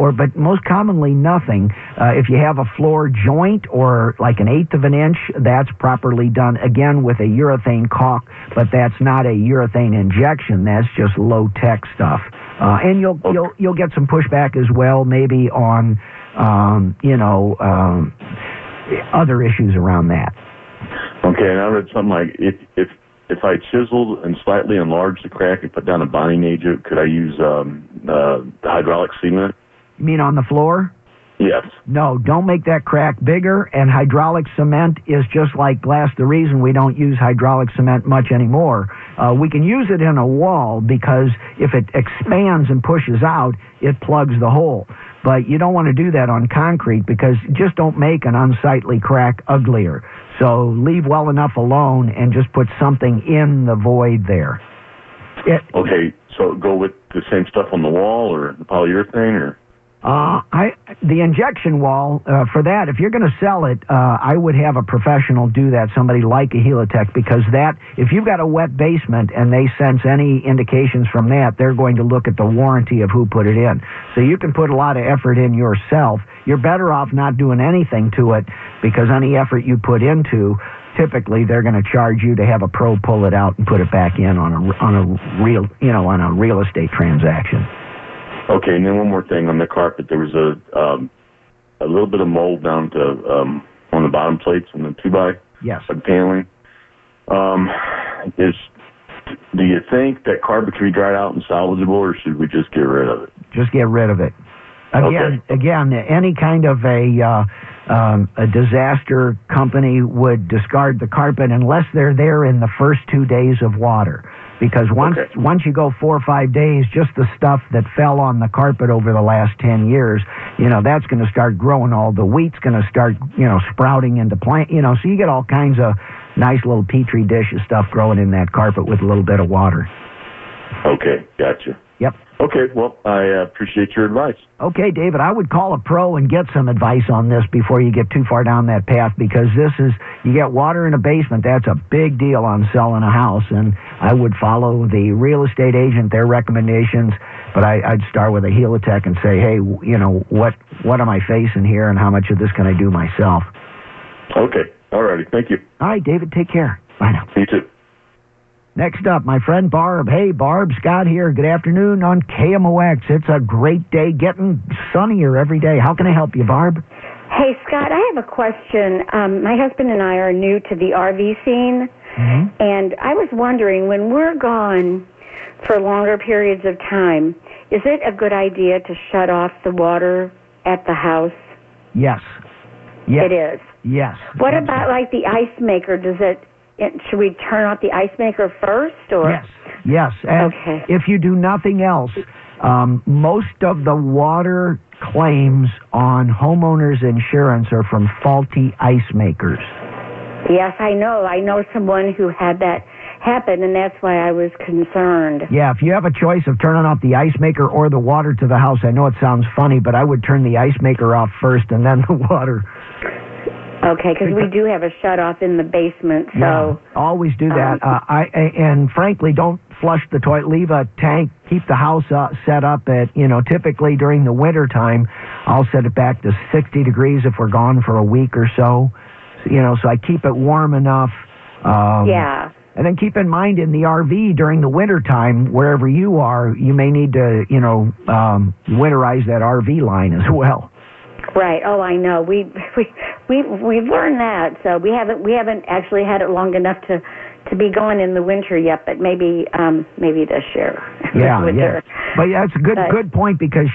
but most commonly nothing. If you have a floor joint or like an 1/8 of an inch, that's properly done, again, with a urethane caulk, but that's not a urethane injection. That's just low-tech stuff. And you'll get some pushback as well, maybe on, other issues around that. Okay, and I read something like, if I chiseled and slightly enlarged the crack and put down a bonding agent, could I use the hydraulic cement? You mean on the floor? Yes. No, don't make that crack bigger, and hydraulic cement is just like glass. The reason we don't use hydraulic cement much anymore, we can use it in a wall because if it expands and pushes out, it plugs the hole. But you don't want to do that on concrete because just don't make an unsightly crack uglier. So leave well enough alone and just put something in the void there. Okay, so go with the same stuff on the wall or the polyurethane or? The injection wall, for that, if you're going to sell it, I would have a professional do that, somebody like a Helitech, because that, if you've got a wet basement and they sense any indications from that, they're going to look at the warranty of who put it in. So you can put a lot of effort in yourself. You're better off not doing anything to it, because any effort you put into, typically they're going to charge you to have a pro pull it out and put it back in on a real estate transaction. Okay, and then one more thing on the carpet. There was a little bit of mold down to on the bottom plates and the 2x. Yes. Like paneling. Do you think that carpentry dried out and salvageable, or should we just get rid of it? Just get rid of it. Again, okay. Again, any kind of a disaster company would discard the carpet unless they're there in the first 2 days of water. Because once you go 4 or 5 days, just the stuff that fell on the carpet over the last 10 years, that's going to start growing. All the wheat's going to start, sprouting into plant, so you get all kinds of nice little petri dish of stuff growing in that carpet with a little bit of water. Okay, gotcha. Yep. Okay, well, I appreciate your advice. Okay, David, I would call a pro and get some advice on this before you get too far down that path, because you get water in a basement, that's a big deal on selling a house, and I would follow the real estate agent, their recommendations, but I'd start with a Helitech and say, hey, what am I facing here, and how much of this can I do myself? Okay, all righty, thank you. All right, David, take care. Bye now. You too. Next up, my friend Barb. Hey, Barb, Scott here. Good afternoon on KMOX. It's a great day, getting sunnier every day. How can I help you, Barb? Hey, Scott, I have a question. My husband and I are new to the RV scene, mm-hmm. and I was wondering, when we're gone for longer periods of time, is it a good idea to shut off the water at the house? Yes. Yes. It is? Yes. What about, like, the ice maker? Should we turn off the ice maker first, or? Yes. And okay. If you do nothing else, most of the water claims on homeowners insurance are from faulty ice makers. Yes, I know. I know someone who had that happen, and that's why I was concerned. Yeah, if you have a choice of turning off the ice maker or the water to the house, I know it sounds funny, but I would turn the ice maker off first and then the water. Okay, because we do have a shut-off in the basement, so... Yeah, always do that. And frankly, don't flush the toilet. Leave a tank. Keep the house set up at, typically during the winter time, I'll set it back to 60 degrees if we're gone for a week or so. So I keep it warm enough. Yeah. And then keep in mind, in the RV during the winter time, wherever you are, you may need to, winterize that RV line as well. Right. Oh, I know. We've learned that. So we haven't actually had it long enough to be going in the winter yet. But maybe this year. Yeah. Winter. Yeah. But yeah, it's a good point, because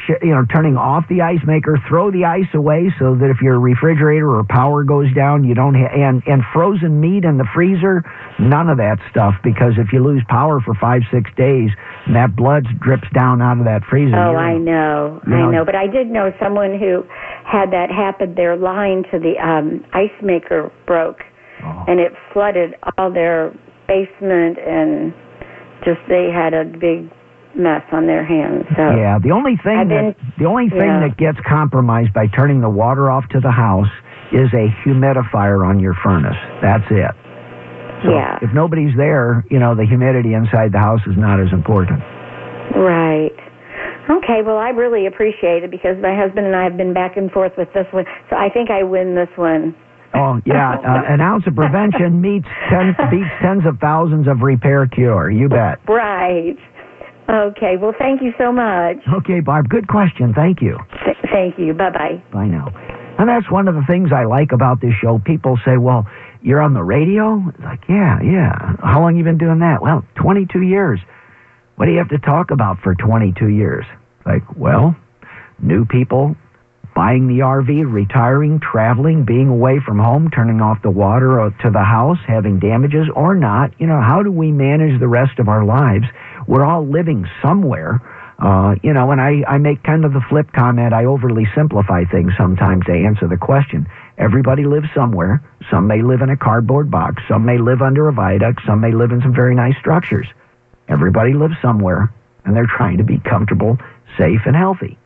turning off the ice maker, throw the ice away so that if your refrigerator or power goes down, you don't and frozen meat in the freezer, none of that stuff, because if you lose power for 5-6 days, that blood drips down out of that freezer. Oh, I know. I know. But I did know someone who had that happen. Their line to the ice maker broke, and it flooded all their basement, and just they had a big mess on their hands. So yeah, the only thing that gets compromised by turning the water off to the house is a humidifier on your furnace. That's it. So yeah. If nobody's there, you know, the humidity inside the house is not as important. Right. Okay, well, I really appreciate it because my husband and I have been back and forth with this one, so I think I win this one. Oh, yeah. An ounce of prevention beats tens of thousands of repair cure. You bet. Right. Okay, well, thank you so much. Okay, Barb, good question. Thank you. Thank you. Bye-bye. Bye now. And that's one of the things I like about this show. People say, well, you're on the radio? It's like, yeah. How long you been doing that? Well, 22 years. What do you have to talk about for 22 years? Like, well, new people, buying the RV, retiring, traveling, being away from home, turning off the water or to the house, having damages or not. You know, how do we manage the rest of our lives? We're all living somewhere. You know, and I make kind of the flip comment. I overly simplify things sometimes to answer the question. Everybody lives somewhere. Some may live in a cardboard box. Some may live under a viaduct. Some may live in some very nice structures. Everybody lives somewhere, and they're trying to be comfortable, safe, and healthy.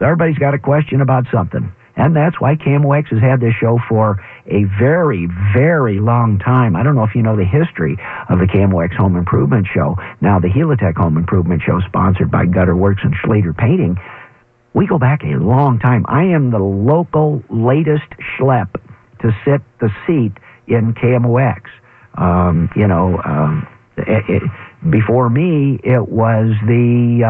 So everybody's got a question about something. And that's why KMOX has had this show for a very, very long time. I don't know if you know the history of the KMOX Home Improvement Show. Now, the Helitech Home Improvement Show, sponsored by Gutterworks and Schlueter Painting. We go back a long time. I am the local latest schlep to sit the seat in KMOX. Before me, it was the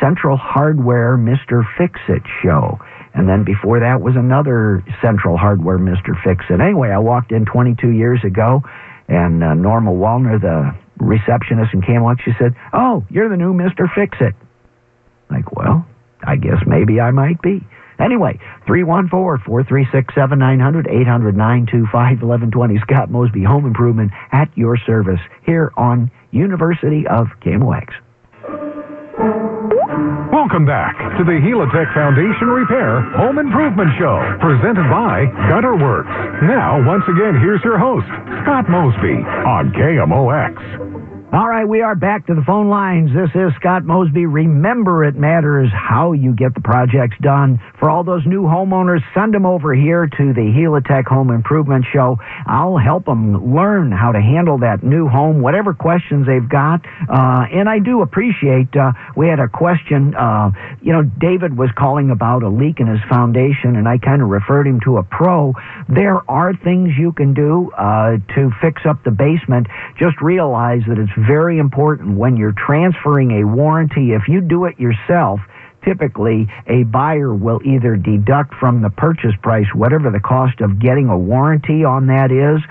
Central Hardware Mr. Fix-It show. And then before that was another Central Hardware Mr. Fix-It. Anyway, I walked in 22 years ago, and Norma Wallner, the receptionist in Camelot, she said, "Oh, you're the new Mr. Fix-It." Like, well, I guess maybe I might be. Anyway, 314-436-7900, 800-925-1120. Scott Mosby, Home Improvement, at your service here on University of KMOX. Welcome back to the Helitech Foundation Repair Home Improvement Show, presented by Gutterworks. Now, once again, here's your host, Scott Mosby, on KMOX. All right, we are back to the phone lines. This is Scott Mosby. Remember, it matters how you get the projects done. For all those new homeowners, send them over here to the Helitech Home Improvement Show. I'll help them learn how to handle that new home, whatever questions they've got. And I do appreciate, we had a question, David was calling about a leak in his foundation, and I kind of referred him to a pro. There are things you can do to fix up the basement. Just realize that it's very important when you're transferring a warranty. If you do it yourself, typically a buyer will either deduct from the purchase price whatever the cost of getting a warranty on that is,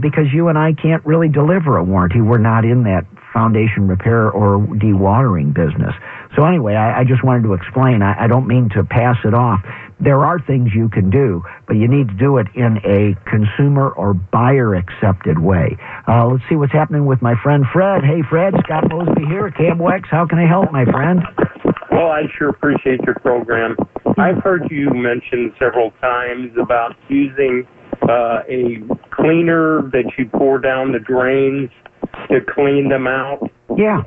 because you and I can't really deliver a warranty. We're not in that foundation repair or dewatering business. So anyway, I just wanted to explain. I don't mean to pass it off. There are things you can do, but you need to do it in a consumer or buyer-accepted way. Let's see what's happening with my friend Fred. Hey, Fred, Scott Mosby here, KMOX. How can I help, my friend? Well, I sure appreciate your program. I've heard you mention several times about using a cleaner that you pour down the drains to clean them out. Yeah.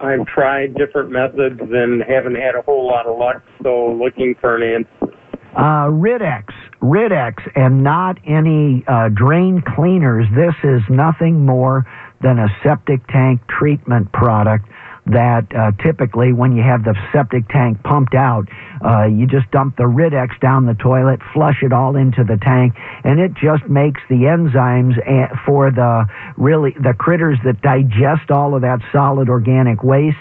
I've tried different methods and haven't had a whole lot of luck, so looking for an answer. Rid-X, and not any drain cleaners. This is nothing more than a septic tank treatment product that typically when you have the septic tank pumped out, you just dump the Rid-X down the toilet, flush it all into the tank, and it just makes the enzymes for the critters that digest all of that solid organic waste.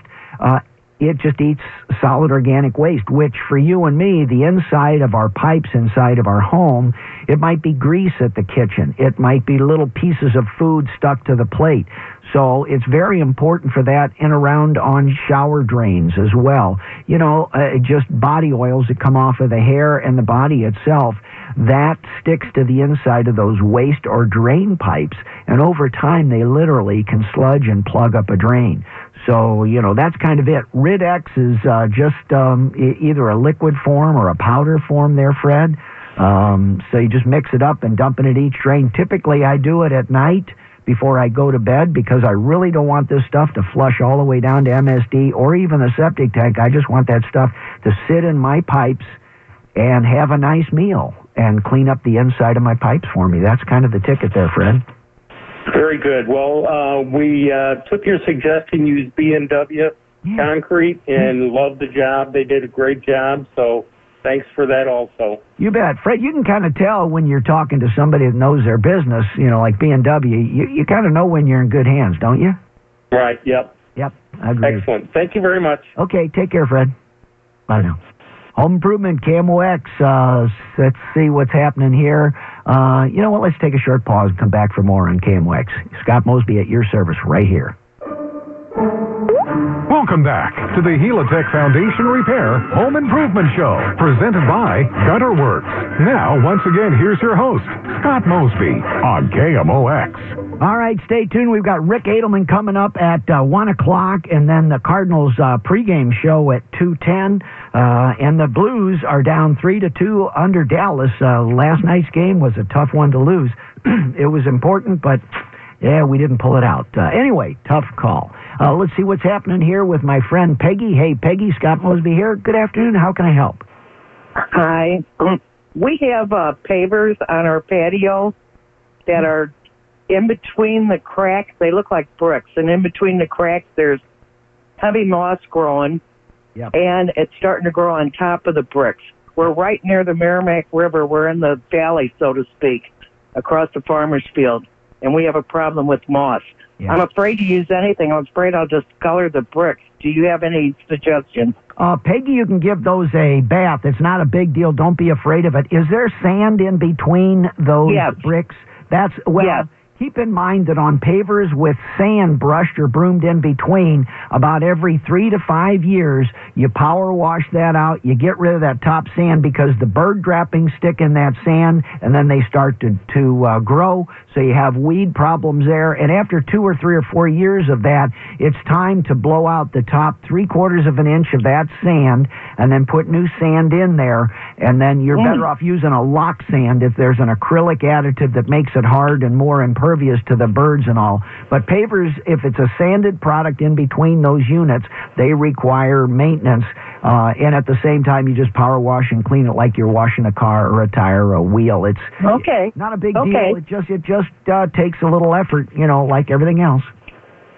It just eats solid organic waste, which for you and me, the inside of our pipes inside of our home, it might be grease at the kitchen. It might be little pieces of food stuck to the plate. So it's very important for that, and around on shower drains as well. You know, just body oils that come off of the hair and the body itself, that sticks to the inside of those waste or drain pipes. And over time, they literally can sludge and plug up a drain. So, you know, that's kind of it. Rid-X is either a liquid form or a powder form there, Fred. So you just mix it up and dump it at each drain. Typically, I do it at night before I go to bed because I really don't want this stuff to flush all the way down to MSD or even the septic tank. I just want that stuff to sit in my pipes and have a nice meal. and clean up the inside of my pipes for me. That's kind of the ticket there, Fred. Very good. Well, we took your suggestion, used B&W concrete, and loved the job. They did a great job, so thanks for that also. You bet. Fred, you can kind of tell when you're talking to somebody that knows their business, you know, like B&W, you kind of know when you're in good hands, don't you? Right, yep. Yep, I agree. Excellent. Thank you very much. Okay, take care, Fred. Bye now. Home Improvement, KMOX. Let's see what's happening here. You know what? Let's take a short pause and come back for more on KMOX. Scott Mosby at your service right here. Welcome back to the Helitech Foundation Repair Home Improvement Show, presented by Gutterworks. Now, once again, here's your host, Scott Mosby, on KMOX. All right, stay tuned. We've got Rick Edelman coming up at 1 o'clock, and then the Cardinals pregame show at 2:10. And the Blues are down 3-2 under Dallas. Last night's game was a tough one to lose. It was important, but... yeah, we didn't pull it out. Anyway, tough call. Let's see what's happening here with my friend Peggy. Hey, Peggy, Scott Mosby here. Good afternoon. How can I help? Hi. We have pavers on our patio that are in between the cracks. They look like bricks, and in between the cracks there's heavy moss growing, and it's starting to grow on top of the bricks. We're right near the Merrimack River. We're in the valley, so to speak, across the farmer's field. And we have a problem with moss. Yeah. I'm afraid to use anything. I'm afraid I'll just color the bricks. Do you have any suggestions? Peggy, you can give those a bath. It's not a big deal. Don't be afraid of it. Is there sand in between those bricks? That's Keep in mind that on pavers with sand brushed or broomed in between, about every 3 to 5 years, you power wash that out, you get rid of that top sand because the bird droppings stick in that sand, and then they start to grow, so you have weed problems there. And after 2 or 3 or 4 years of that, it's time to blow out the top 3/4 of an inch of that sand and then put new sand in there, and then you're better off using a lock sand if there's an acrylic additive that makes it hard and more impervious to the birds and all. But pavers, if it's a sanded product in between those units, they require maintenance, and at the same time you just power wash and clean it like you're washing a car or a tire or a wheel. It's not a big deal. It just takes a little effort, you know, like everything else.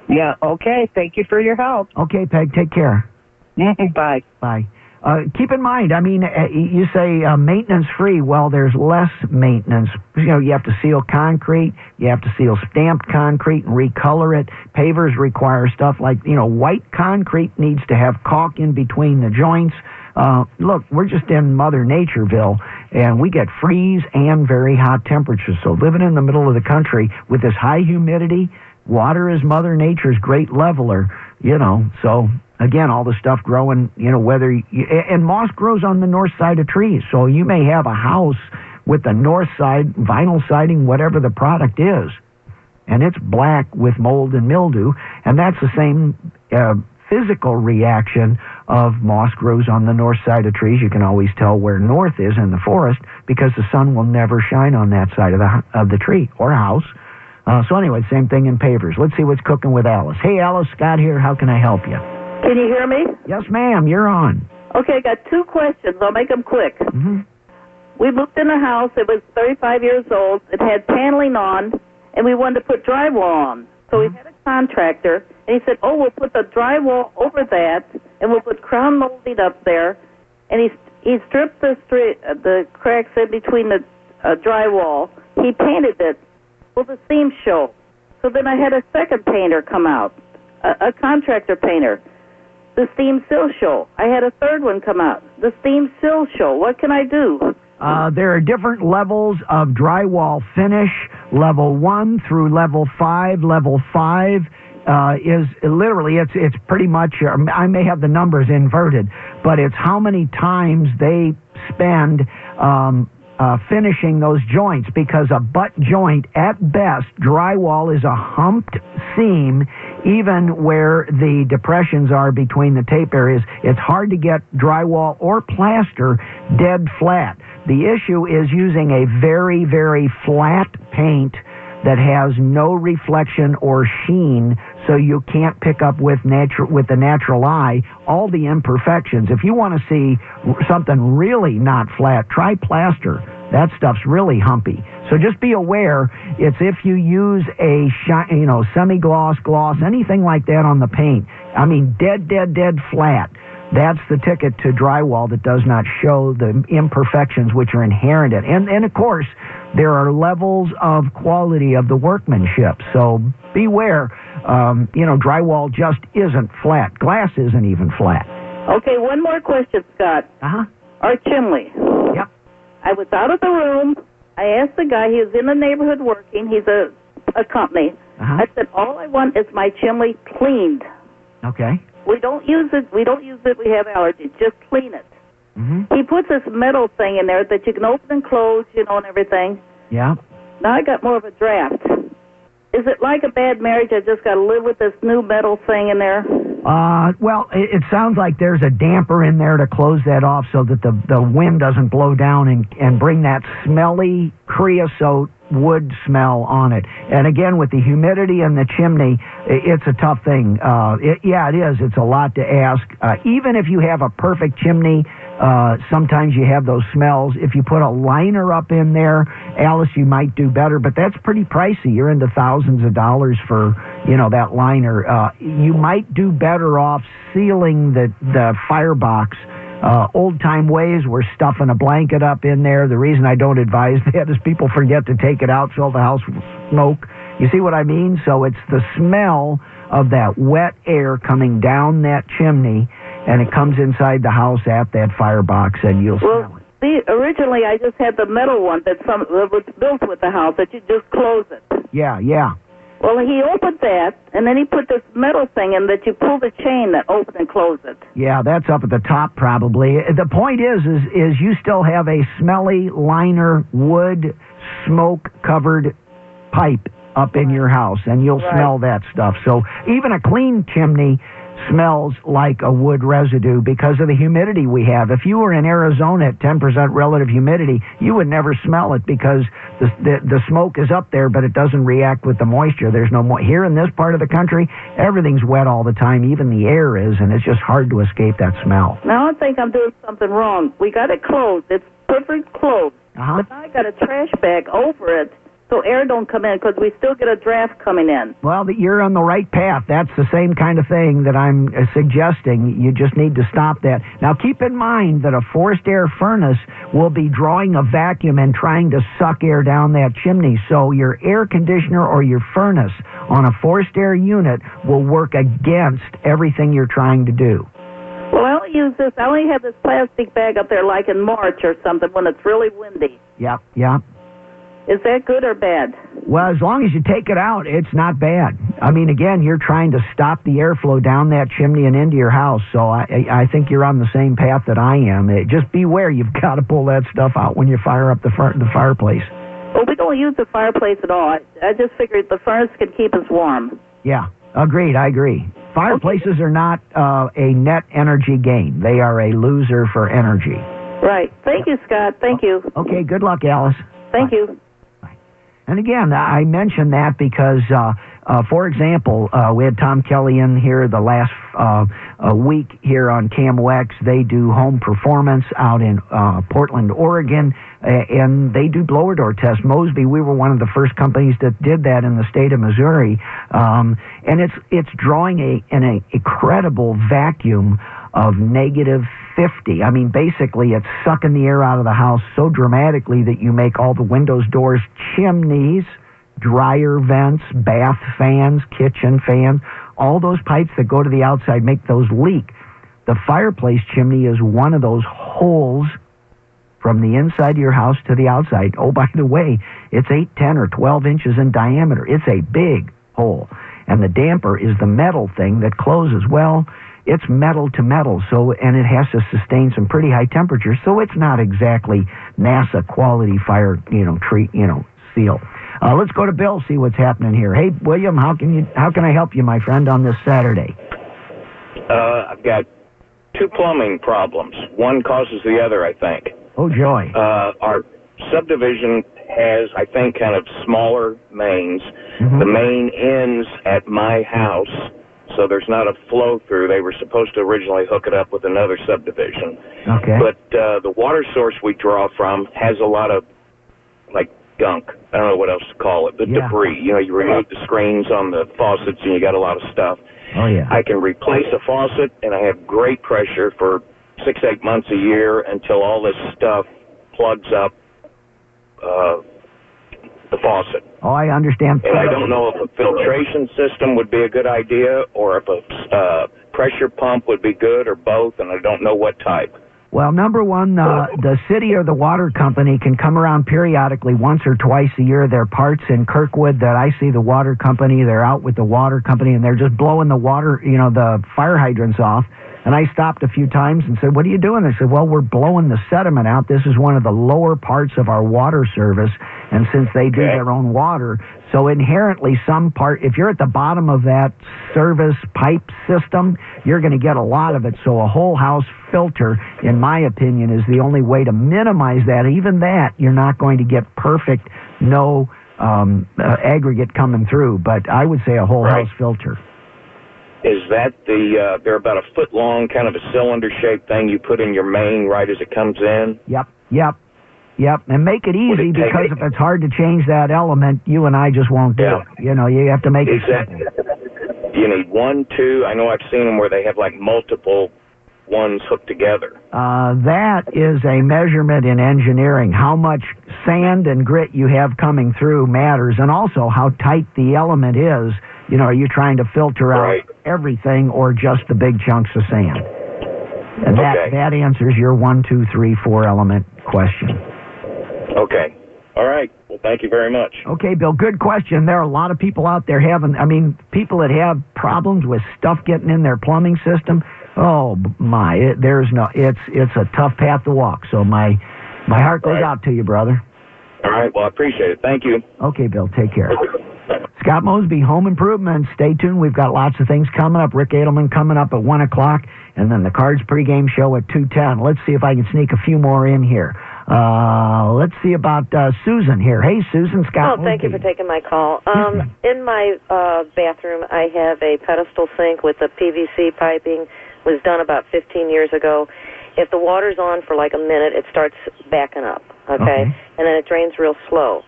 Yeah, okay. Thank you for your help. Okay, Peg, take care. Bye. Bye. Keep in mind, I mean, you say maintenance-free. Well, there's less maintenance. You know, you have to seal concrete. You have to seal stamped concrete and recolor it. Pavers require stuff like, you know, white concrete needs to have caulk in between the joints. Look, we're just in Mother Natureville, and we get freeze and very hot temperatures. So living in the middle of the country with this high humidity, water is Mother Nature's great leveler, you know, so... again, all the stuff growing, you know, and moss grows on the north side of trees. So you may have a house with the north side, vinyl siding, whatever the product is, and it's black with mold and mildew. And that's the same physical reaction of moss grows on the north side of trees. You can always tell where north is in the forest because the sun will never shine on that side of the tree or house. So anyway, same thing in pavers. Let's see what's cooking with Alice. Hey, Alice, Scott here. How can I help you? Can you hear me? Yes, ma'am. You're on. Okay, I got two questions. I'll make them quick. Mm-hmm. We moved in a house. It was 35 years old. It had paneling on, and we wanted to put drywall on. So we had a contractor, and he said, oh, we'll put the drywall over that, and we'll put crown molding up there. And he stripped the cracks in between the drywall. He painted it. Will the seams show? So then I had a second painter come out, a contractor painter. The steam sill show. I had a third one come out. The steam sill show. What can I do? There are different levels of drywall finish, level 1 through level 5. Level 5 is literally, it's pretty much, I may have the numbers inverted, but it's how many times they spend finishing those joints, because a butt joint, at best, drywall is a humped seam, even where the depressions are between the tape areas. It's hard to get drywall or plaster dead flat. The issue is using a very, very flat paint that has no reflection or sheen, so you can't pick up with the natural eye all the imperfections. If you want to see something really not flat, try plaster. That stuff's really humpy. So just be aware, it's if you use a semi-gloss, gloss, anything like that on the paint. I mean, dead flat. That's the ticket to drywall that does not show the imperfections which are inherent in it. And of course, there are levels of quality of the workmanship. So beware, drywall just isn't flat. Glass isn't even flat. Okay, one more question, Scott. Uh-huh. Our chimney. Yep. I was out of the room. I asked the guy, he was in the neighborhood working. He's a company. Uh-huh. I said, all I want is my chimney cleaned. Okay. We don't use it. We have allergies. Just clean it. Mm-hmm. He puts this metal thing in there that you can open and close, and everything. Yeah. Now I got more of a draft. Is it like a bad marriage? I just got to live with this new metal thing in there? Well, it sounds like there's a damper in there to close that off so that the wind doesn't blow down and bring that smelly creosote wood smell on it. And again, with the humidity and the chimney, it's a tough thing. It is. It's a lot to ask. Even if you have a perfect chimney, sometimes you have those smells. If you put a liner up in there, Alice, you might do better, but that's pretty pricey. You're into thousands of dollars for that liner. You might do better off sealing the firebox. Old-time ways, we're stuffing a blanket up in there. The reason I don't advise that is people forget to take it out, fill the house with smoke. You see what I mean? So it's the smell of that wet air coming down that chimney, and it comes inside the house at that firebox, and you'll smell it. See, originally I just had the metal one that was built with the house that you just close it. Yeah. Well, he opened that, and then he put this metal thing in that you pull the chain that opens and closes it. Yeah, that's up at the top probably. The point is you still have a smelly liner wood smoke-covered pipe up in your house, and you'll smell that stuff. So even a clean chimney smells like a wood residue because of the humidity we have. If you were in Arizona at 10% relative humidity, you would never smell it because the smoke is up there, but it doesn't react with the moisture. There's no more. Here in this part of the country, everything's wet all the time, even the air is, and it's just hard to escape that smell. Now I think I'm doing something wrong. We got it closed. It's perfect closed. Uh-huh. But now I got a trash bag over it, so air don't come in, because we still get a draft coming in. Well, you're on the right path. That's the same kind of thing that I'm suggesting. You just need to stop that. Now, keep in mind that a forced air furnace will be drawing a vacuum and trying to suck air down that chimney. So your air conditioner or your furnace on a forced air unit will work against everything you're trying to do. Well, I only use this. I only have this plastic bag up there like in March or something when it's really windy. Yep. Is that good or bad? Well, as long as you take it out, it's not bad. I mean, again, you're trying to stop the airflow down that chimney and into your house, so I think you're on the same path that I am. Just beware. You've got to pull that stuff out when you fire up the fireplace. Well, we don't use the fireplace at all. I just figured the furnace could keep us warm. Yeah, agreed. I agree. Fireplaces are not a net energy gain. They are a loser for energy. Right. Thank you, Scott. Thank you. Okay, good luck, Alice. Thank you. And again, I mention that because, for example, we had Tom Kelly in here the last week here on KMOX. They do home performance out in Portland, Oregon, and they do blower door tests. Mosby, we were one of the first companies that did that in the state of Missouri, and it's drawing an incredible vacuum of negative 50. I mean, basically, it's sucking the air out of the house so dramatically that you make all the windows, doors, chimneys, dryer vents, bath fans, kitchen fans, all those pipes that go to the outside make those leak. The fireplace chimney is one of those holes from the inside of your house to the outside. Oh, by the way, it's 8, 10, or 12 inches in diameter. It's a big hole. And the damper is the metal thing that closes. Well, it's metal to metal, and it has to sustain some pretty high temperatures, so it's not exactly NASA quality fire, seal. Let's go to Bill, see what's happening here. Hey, William, how can I help you, my friend, on this Saturday? I've got two plumbing problems. One causes the other, I think. Oh, joy. Our subdivision has, I think, kind of smaller mains. Mm-hmm. The main ends at my house, so there's not a flow-through. They were supposed to originally hook it up with another subdivision. Okay. But the water source we draw from has a lot of like gunk. I don't know what else to call it, but debris. You know, you remove the screens on the faucets and you got a lot of stuff. Oh, yeah. I can replace a faucet, and I have great pressure for 6-8 months a year until all this stuff plugs up the faucet. Oh, I understand. And I don't know if a filtration system would be a good idea or if a pressure pump would be good or both, and I don't know what type. Well, number one, the city or the water company can come around periodically once or twice a year. There are parts in Kirkwood that I see the water company. They're out with the water company, and they're just blowing the water, you know, the fire hydrants off. And I stopped a few times and said, what are you doing? They said, well, we're blowing the sediment out. This is one of the lower parts of our water service. And since they do their own water, so inherently some part, if you're at the bottom of that service pipe system, you're going to get a lot of it. So a whole house filter, in my opinion, is the only way to minimize that. Even that, you're not going to get perfect, no aggregate coming through. But I would say a whole house filter. Is that the, they're about a foot long, kind of a cylinder-shaped thing you put in your main right as it comes in? Yep. And make it easy, because if it's hard to change that element, you and I just won't do it. You know, you have to make it simple. You need one, two. I know I've seen them where they have, like, multiple ones hooked together. That is a measurement in engineering. How much sand and grit you have coming through matters, and also how tight the element is. You know, are you trying to filter out everything or just the big chunks of sand? And that answers your 1, 2, 3, 4 element question. Okay. All right. Well, thank you very much. Okay, Bill, good question. There are a lot of people out there having, I mean, people that have problems with stuff getting in their plumbing system. Oh, my, it's a tough path to walk. So my heart goes out to you, brother. All right. Well, I appreciate it. Thank you. Okay, Bill. Take care. Scott Mosby, Home Improvement. Stay tuned. We've got lots of things coming up. Rick Edelman coming up at 1 o'clock, and then the Cards pregame show at 2:10. Let's see if I can sneak a few more in here. Let's see about Susan here. Hey, Susan, Scott. Oh, thank you for taking my call. In my bathroom, I have a pedestal sink with the PVC piping. It was done about 15 years ago. If the water's on for like a minute, it starts backing up, okay? And then it drains real slow.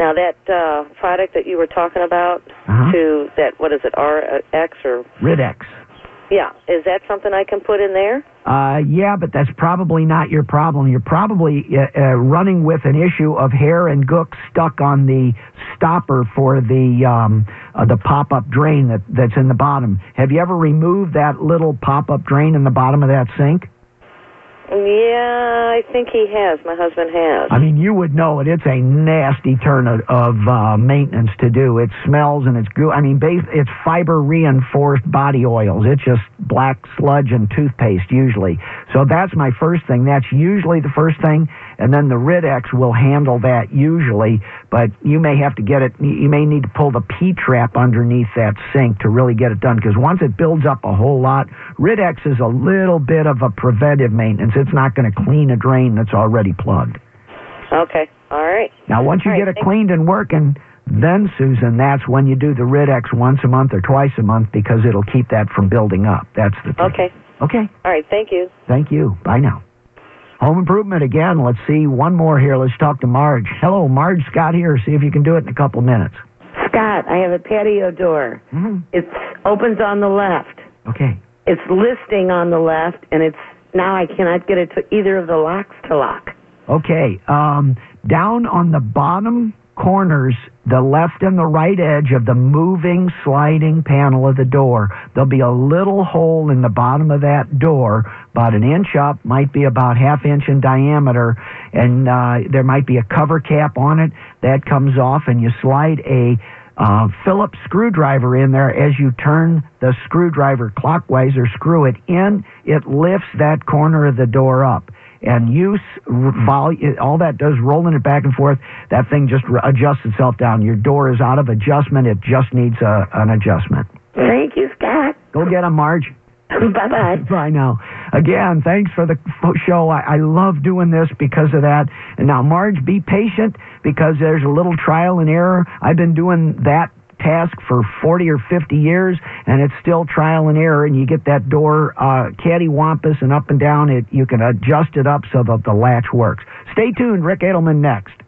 Now, that product that you were talking about, to that, what is it, R-X or? Rid-X. Yeah. Is that something I can put in there? Yeah, but that's probably not your problem. You're probably running with an issue of hair and gook stuck on the stopper for the pop-up drain that's in the bottom. Have you ever removed that little pop-up drain in the bottom of that sink? Yeah, I think he has. My husband has. I mean, you would know it. It's a nasty turn of maintenance to do. It smells and it's goo. I mean, it's fiber-reinforced body oils. It's just black sludge and toothpaste, usually. So that's my first thing. That's usually the first thing. And then the Rid-X will handle that usually, but you may have to get it. You may need to pull the P-trap underneath that sink to really get it done, because once it builds up a whole lot, Rid-X is a little bit of a preventive maintenance. It's not going to clean a drain that's already plugged. Okay. All right. Now, once you get it cleaned and working, then, Susan, that's when you do the Rid-X once a month or twice a month, because it'll keep that from building up. That's the thing. Okay. All right. Thank you. Thank you. Bye now. Home Improvement again. Let's see one more here. Let's talk to Marge. Hello, Marge. Scott here. See if you can do it in a couple minutes. Scott, I have a patio door. It opens on the left. Okay. It's listing on the left, and it's now I cannot get it to either of the locks to lock. Okay. Down on the bottom corners, the left and the right edge of the moving, sliding panel of the door, there'll be a little hole in the bottom of that door, about an inch up, might be about half inch in diameter, and there might be a cover cap on it. That comes off, and you slide a Phillips screwdriver in there. As you turn the screwdriver clockwise or screw it in, it lifts that corner of the door up. And all that does, rolling it back and forth, that thing just adjusts itself down. Your door is out of adjustment. It just needs an adjustment. Thank you, Scott. Go get them, Marge. Bye-bye. Bye now. Again, thanks for the show. I love doing this because of that. And now, Marge, be patient, because there's a little trial and error. I've been doing that task for 40 or 50 years, and it's still trial and error, and you get that door cattywampus and up and down. You can adjust it up so that the latch works. Stay tuned. Rick Edelman next.